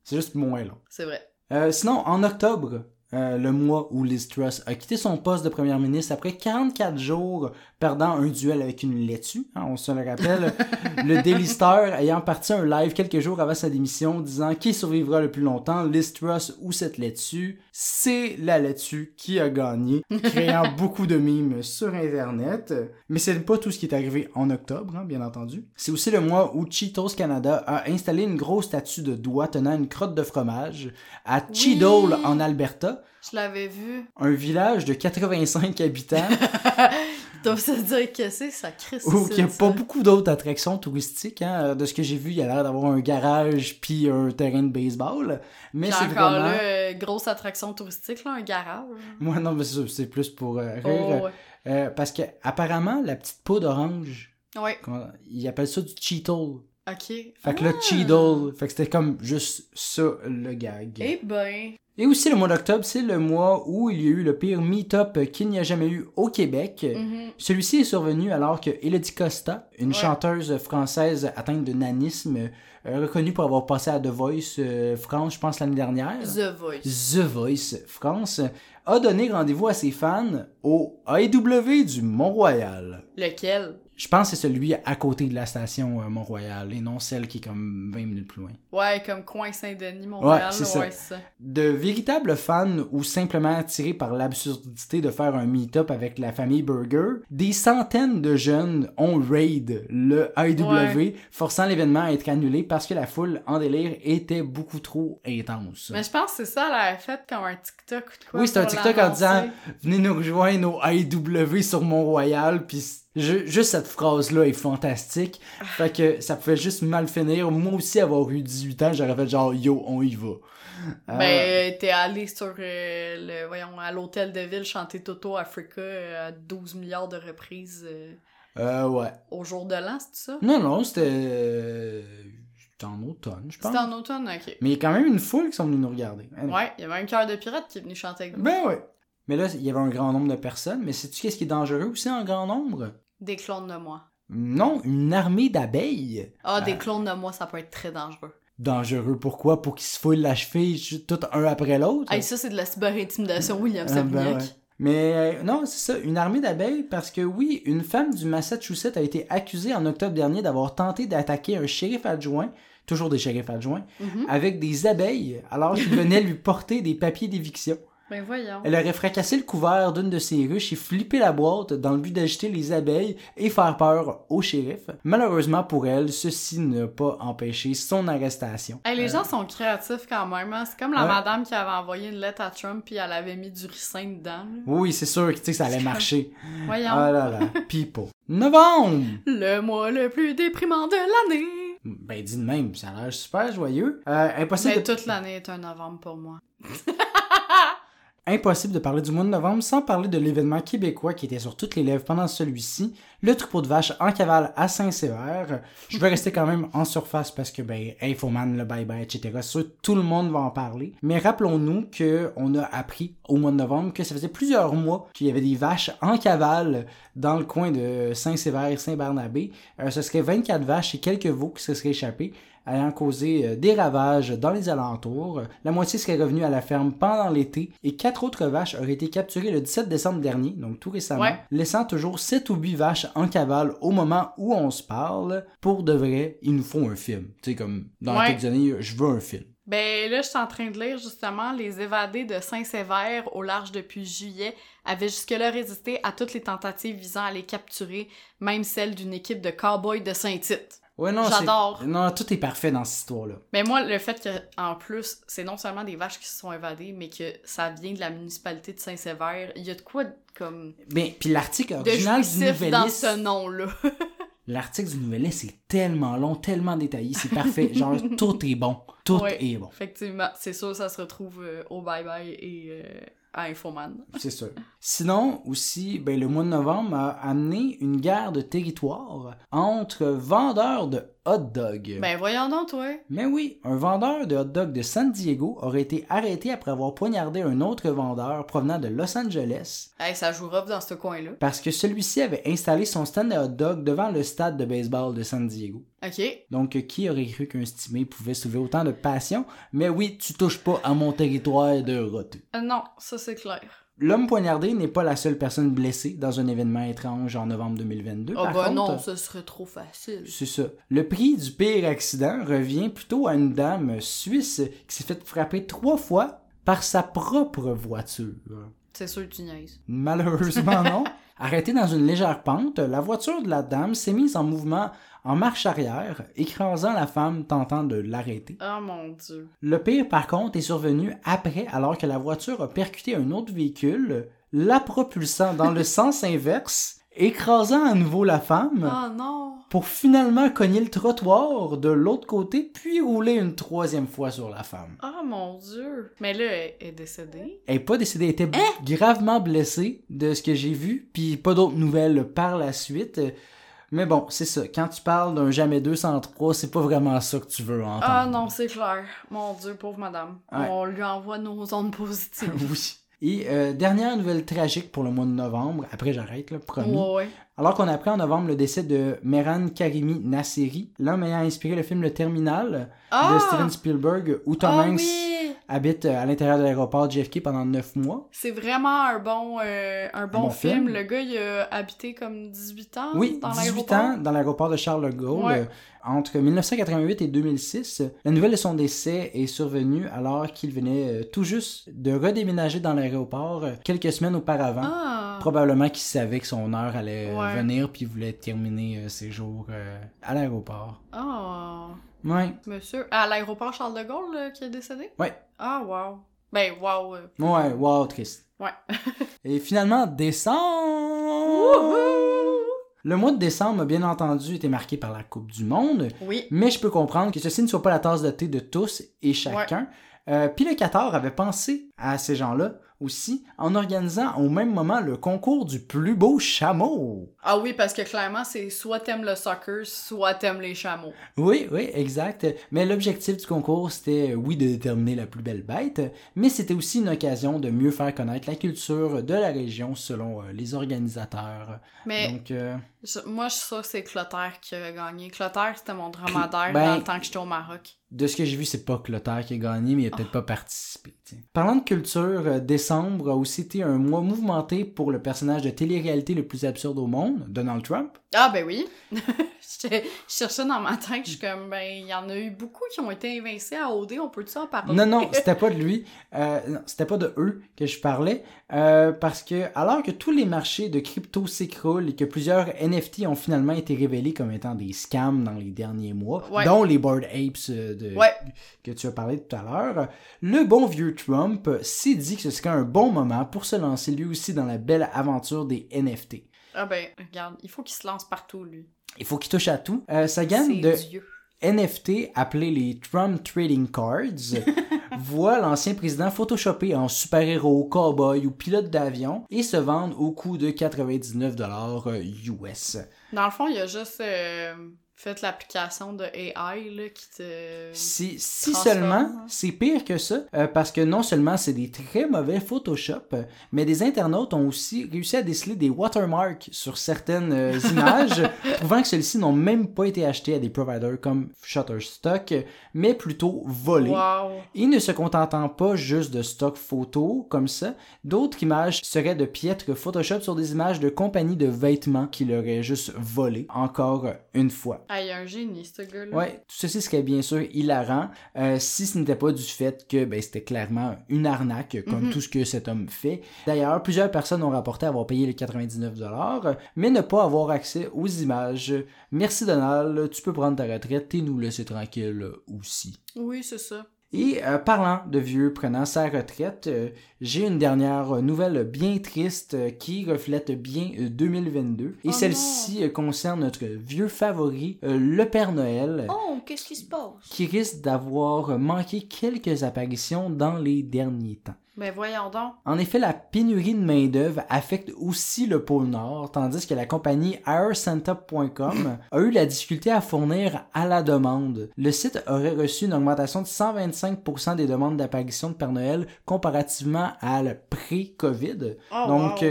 C'est juste moins long. C'est vrai. Sinon, en octobre, le mois où Liz Truss a quitté son poste de première ministre après 44 jours perdant un duel avec une laitue, hein, on se le rappelle, le Daily Star ayant parti un live quelques jours avant sa démission disant « Qui survivra le plus longtemps, Liz Truss ou cette laitue? » C'est la laitue qui a gagné, créant beaucoup de mimes sur Internet. Mais c'est pas tout ce qui est arrivé en octobre, hein, bien entendu. C'est aussi le mois où Cheetos Canada a installé une grosse statue de doigts tenant une crotte de fromage à Cheadle en Alberta. Je l'avais vu. Un village de 85 habitants. Ils doivent se dire que c'est ça, Christ. Il n'y a pas beaucoup d'autres attractions touristiques. Hein. De ce que j'ai vu, il y a l'air d'avoir un garage puis un terrain de baseball. Mais pis c'est encore vraiment... là, grosse attraction touristique, là, un garage. Moi, non, mais c'est plus pour rire. Oh, ouais. Parce que apparemment, la petite peau d'orange, ils appellent ça du Cheetle. OK. Fait que là, Cheetle, fait que c'était comme juste ça, le gag. Eh ben. Et aussi, le mois d'octobre, c'est le mois où il y a eu le pire meet-up qu'il n'y a jamais eu au Québec. Mm-hmm. Celui-ci est survenu alors que Elodie Costa, une chanteuse française atteinte de nanisme, reconnue pour avoir passé à The Voice France, je pense, l'année dernière. The Voice France a donné rendez-vous à ses fans au AEW du Mont-Royal. Lequel? Je pense que c'est celui à côté de la station Mont-Royal et non celle qui est comme 20 minutes plus loin. Ouais, comme coin Saint-Denis, Mont-Royal, c'est ça. De véritables fans ou simplement attirés par l'absurdité de faire un meet-up avec la famille Burger, des centaines de jeunes ont raid le AEW, forçant l'événement à être annulé parce que la foule en délire était beaucoup trop intense. Mais je pense que c'est ça, elle a fait comme un TikTok ou de quoi. Oui, c'est un TikTok en disant « Venez nous rejoindre au AEW sur Mont-Royal » puis juste cette phrase-là est fantastique. Fait que ça pouvait juste mal finir. Moi aussi, avoir eu 18 ans, j'aurais fait genre, yo, on y va. Ben, t'es allé sur, à l'hôtel de ville chanter Toto Africa à 12 milliards de reprises. Au jour de l'an, c'est ça? Non, c'était... C'était en automne, je pense. C'était en automne, ok. Mais il y a quand même une foule qui sont venus nous regarder. Ouais, il y avait un cœur de pirate qui est venu chanter avec nous. Ben ouais. Mais là, il y avait un grand nombre de personnes. Mais sais-tu qu'est-ce qui est dangereux aussi en grand nombre? Des clones de moi. Non, une armée d'abeilles. Des clones de moi, ça peut être très dangereux. Dangereux, pourquoi? Pour qu'ils se fouillent la cheville tout un après l'autre? Ça, c'est de la cyber-intimidation, William Savignac. Mais non, c'est ça, une armée d'abeilles, parce que oui, une femme du Massachusetts a été accusée en octobre dernier d'avoir tenté d'attaquer un shérif adjoint, toujours des shérifs adjoints, avec des abeilles, alors qu'il venait lui porter des papiers d'éviction. Ben voyons. Elle aurait fracassé le couvert d'une de ses ruches et flippé la boîte dans le but d'agiter les abeilles et faire peur au shérif. Malheureusement pour elle, ceci n'a pas empêché son arrestation. Hey, les gens sont créatifs quand même. Hein? C'est comme la madame qui avait envoyé une lettre à Trump puis elle avait mis du ricin dedans. Là. Oui, c'est sûr que ça allait marcher. Voyons. Ah là là, pipo. Novembre! Le mois le plus déprimant de l'année! Ben, dis de même, ça a l'air super joyeux. Impossible. Mais toute l'année est un novembre pour moi. Impossible de parler du mois de novembre sans parler de l'événement québécois qui était sur toutes les lèvres pendant celui-ci, le troupeau de vaches en cavale à Saint-Sever. Je vais rester quand même en surface parce que, Infoman, le bye-bye, etc. Sûr, tout le monde va en parler. Mais rappelons-nous qu'on a appris au mois de novembre que ça faisait plusieurs mois qu'il y avait des vaches en cavale dans le coin de Saint-Sever et Saint-Barnabé. Ce serait 24 vaches et quelques veaux qui se seraient échappés, ayant causé des ravages dans les alentours. La moitié serait revenue à la ferme pendant l'été et 4 autres vaches auraient été capturées le 17 décembre dernier, donc tout récemment, laissant toujours 7 ou 8 vaches en cavale au moment où on se parle. Pour de vrai, il nous faut un film. Tu sais, comme dans quelques années, je veux un film. Ben là, je suis en train de lire justement les évadés de Saint-Sever au large depuis juillet avaient jusque-là résisté à toutes les tentatives visant à les capturer, même celle d'une équipe de cow-boys de Saint-Tite. Ouais, non, j'adore. Non, tout est parfait dans cette histoire-là. Mais moi, le fait qu'en plus, c'est non seulement des vaches qui se sont évadées, mais que ça vient de la municipalité de Saint-Sever, il y a de quoi comme... Ben, puis l'article original du Nouvelliste... dans ce nom-là. L'article du Nouvelliste est tellement long, tellement détaillé, c'est parfait. Genre, tout est bon. Tout est bon. Effectivement, c'est sûr, ça se retrouve au bye-bye et... à Infoman. C'est sûr. Sinon, aussi, le mois de novembre a amené une guerre de territoire entre vendeurs de hot-dog. Ben voyons donc, toi! Mais oui, un vendeur de hot-dog de San Diego aurait été arrêté après avoir poignardé un autre vendeur provenant de Los Angeles. Hey, ça joue rough dans ce coin-là. Parce que celui-ci avait installé son stand de hot-dog devant le stade de baseball de San Diego. OK. Donc, qui aurait cru qu'un stimé pouvait soulever autant de passion? Mais oui, tu touches pas à mon territoire de roté. Non, ça c'est clair. L'homme poignardé n'est pas la seule personne blessée dans un événement étrange en novembre 2022. Ah bah non, ce serait trop facile. C'est ça. Le prix du pire accident revient plutôt à une dame suisse qui s'est fait frapper 3 fois par sa propre voiture. C'est sûr que tu niaises. Malheureusement non. Arrêtée dans une légère pente, la voiture de la dame s'est mise en mouvement en marche arrière, écrasant la femme tentant de l'arrêter. Oh mon Dieu. Le pire, par contre, est survenu après, alors que la voiture a percuté un autre véhicule, la propulsant dans le sens inverse, écrasant à nouveau la femme, oh non, pour finalement cogner le trottoir de l'autre côté, puis rouler une 3e fois sur la femme. Oh mon Dieu! Mais là, elle est décédée? Elle n'est pas décédée, elle était gravement blessée de ce que j'ai vu, puis pas d'autres nouvelles par la suite. Mais bon, c'est ça. Quand tu parles d'un jamais 203, c'est pas vraiment ça que tu veux entendre. Ah non, c'est clair. Mon Dieu, pauvre madame. Ouais. On lui envoie nos ondes positives. Oui. Et dernière nouvelle tragique pour le mois de novembre. Après, j'arrête, là, promis. Ouais, ouais. Alors qu'on apprend en novembre le décès de Mehran Karimi Nasseri, l'homme ayant inspiré le film Le Terminal de Steven Spielberg, où Tom Hanks habite à l'intérieur de l'aéroport de JFK pendant 9 mois. C'est vraiment un bon film. Le gars, il a habité comme 18 ans dans l'aéroport. Oui, 18 ans dans l'aéroport de Charles de Gaulle. Ouais. Entre 1988 et 2006, la nouvelle de son décès est survenue alors qu'il venait tout juste de redéménager dans l'aéroport quelques semaines auparavant. Ah. Probablement qu'il savait que son heure allait venir puis il voulait terminer ses jours à l'aéroport. Ah! Ouais. Monsieur, à l'aéroport Charles de Gaulle qui est décédé? Ouais. Ah, wow. Ben, wow. Ouais, wow, triste. Ouais. Et finalement, décembre! Wouhou! Le mois de décembre a bien entendu été marqué par la Coupe du Monde. Oui. Mais je peux comprendre que ceci ne soit pas la tasse de thé de tous et chacun. Ouais. Puis le Qatar avait pensé à ces gens-là aussi en organisant au même moment le concours du plus beau chameau. Ah oui, parce que clairement, c'est soit t'aimes le soccer, soit t'aimes les chameaux. Oui, oui, exact. Mais l'objectif du concours, c'était, oui, de déterminer la plus belle bête, mais c'était aussi une occasion de mieux faire connaître la culture de la région selon les organisateurs. Mais donc, moi, je suis sûre que c'est Clotaire qui a gagné. Clotaire, c'était mon dromadaire dans le temps que j'étais au Maroc. De ce que j'ai vu, c'est pas Clotaire qui a gagné, mais il a peut-être pas participé. T'sais. Parlant de culture, décembre a aussi été un mois mouvementé pour le personnage de télé-réalité le plus absurde au monde, Donald Trump. Ah ben oui! Je cherchais dans ma tête, je suis comme, il y en a eu beaucoup qui ont été évincés à OD, on peut-tu en parler? Non, c'était pas de lui, c'était pas de eux que je parlais, parce que alors que tous les marchés de crypto s'écroulent et que plusieurs NFT ont finalement été révélés comme étant des scams dans les derniers mois, dont les Bored Apes que tu as parlé tout à l'heure, le bon vieux Trump s'est dit que ce serait un bon moment pour se lancer lui aussi dans la belle aventure des NFT. Ah ben, regarde, il faut qu'il se lance partout, lui. Il faut qu'il touche à tout. Sa gamme de NFT, appelée les Trump Trading Cards, voit l'ancien président photoshopé en super-héros, cow-boy ou pilote d'avion et se vendre au coût de 99$ US. Dans le fond, il y a juste... Faites l'application de AI là, qui te... Si seulement, c'est pire que ça, parce que non seulement c'est des très mauvais Photoshop, mais des internautes ont aussi réussi à déceler des watermarks sur certaines images, prouvant que celles-ci n'ont même pas été achetées à des providers comme Shutterstock, mais plutôt volées. Wow. Et ne se contentant pas juste de stock photo comme ça, d'autres images seraient de piètre Photoshop sur des images de compagnies de vêtements qui l'auraient juste volées encore une fois. Ah, il est un génie, ce gars-là. Oui, tout ceci serait bien sûr hilarant si ce n'était pas du fait que c'était clairement une arnaque, comme tout ce que cet homme fait. D'ailleurs, plusieurs personnes ont rapporté avoir payé les 99$, mais ne pas avoir accès aux images. Merci Donald, tu peux prendre ta retraite et nous laisser tranquille aussi. Oui, c'est ça. Et parlant de vieux prenant sa retraite, j'ai une dernière nouvelle bien triste qui reflète bien 2022. Et celle-ci concerne notre vieux favori, le Père Noël. Oh, qu'est-ce qui se passe? Qui risque d'avoir manqué quelques apparitions dans les derniers temps. Ben voyons donc. En effet, la pénurie de main-d'œuvre affecte aussi le pôle Nord, tandis que la compagnie HireSanta.com a eu la difficulté à fournir à la demande. Le site aurait reçu une augmentation de 125% des demandes d'apparition de Père Noël comparativement à le pré-COVID. Oh, donc... Wow.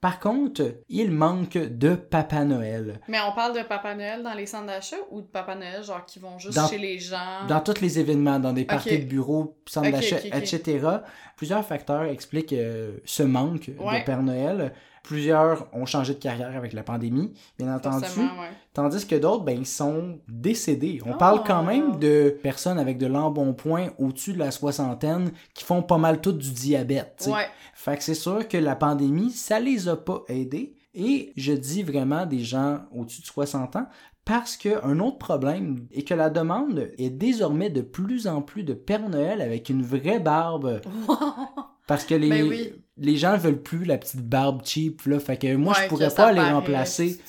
Par contre, il manque de Papa Noël. Mais on parle de Papa Noël dans les centres d'achat ou de Papa Noël genre qui vont juste chez les gens? Dans tous les événements, dans des parties de bureaux, centres d'achat, etc. Plusieurs facteurs expliquent ce manque de Père Noël. Plusieurs ont changé de carrière avec la pandémie, bien entendu. Tandis que d'autres, ils sont décédés. On parle quand même de personnes avec de l'embonpoint au-dessus de la soixantaine qui font pas mal toutes du diabète. T'sais. Ouais. Fait que c'est sûr que la pandémie, ça les a pas aidés. Et je dis vraiment des gens au-dessus de 60 ans parce qu'un autre problème est que la demande est désormais de plus en plus de Père Noël avec une vraie barbe. Parce que les gens veulent plus la petite barbe cheap, là. Fait que moi, je pourrais pas les remplacer.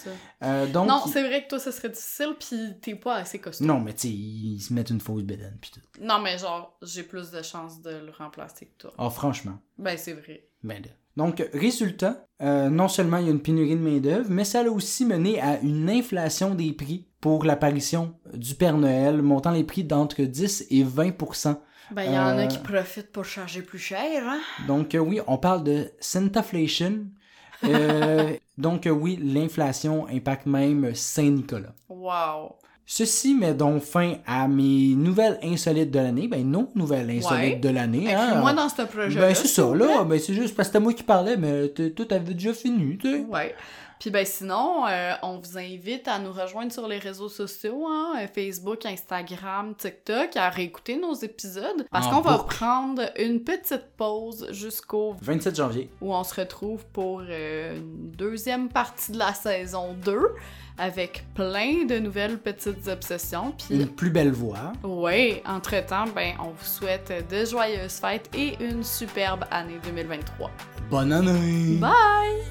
Donc, non, c'est vrai que toi, ça serait difficile, pis t'es pas assez costaud. Non, mais tu sais, ils se mettent une fausse bédaine, pis tout. Non, mais genre, j'ai plus de chances de le remplacer que toi. Ah, franchement. Ben, c'est vrai. Ben, Donc, résultat, non seulement il y a une pénurie de main-d'œuvre, mais ça a aussi mené à une inflation des prix pour l'apparition du Père Noël, montant les prix d'entre 10 et 20%. Ben, il y en a qui profitent pour charger plus cher, hein? Donc, oui, on parle de Santaflation. Donc, oui, l'inflation impacte même Saint-Nicolas. Wow! Ceci met donc fin à mes nouvelles insolites de l'année. Ben, nos nouvelles insolites de l'année. Inclus-moi dans ce projet-là. Ben, c'est ça, là. Ben, c'est juste parce que c'était moi qui parlais, mais tout avait déjà fini, tu sais. Ouais. Puis, ben, sinon, on vous invite à nous rejoindre sur les réseaux sociaux, hein, Facebook, Instagram, TikTok, à réécouter nos épisodes. Parce qu'on va prendre une petite pause jusqu'au 27 janvier. Où on se retrouve pour une deuxième partie de la saison 2. Avec plein de nouvelles petites obsessions. Puis une plus belle voix. Oui, entre-temps, ben, on vous souhaite de joyeuses fêtes et une superbe année 2023. Bonne année! Bye!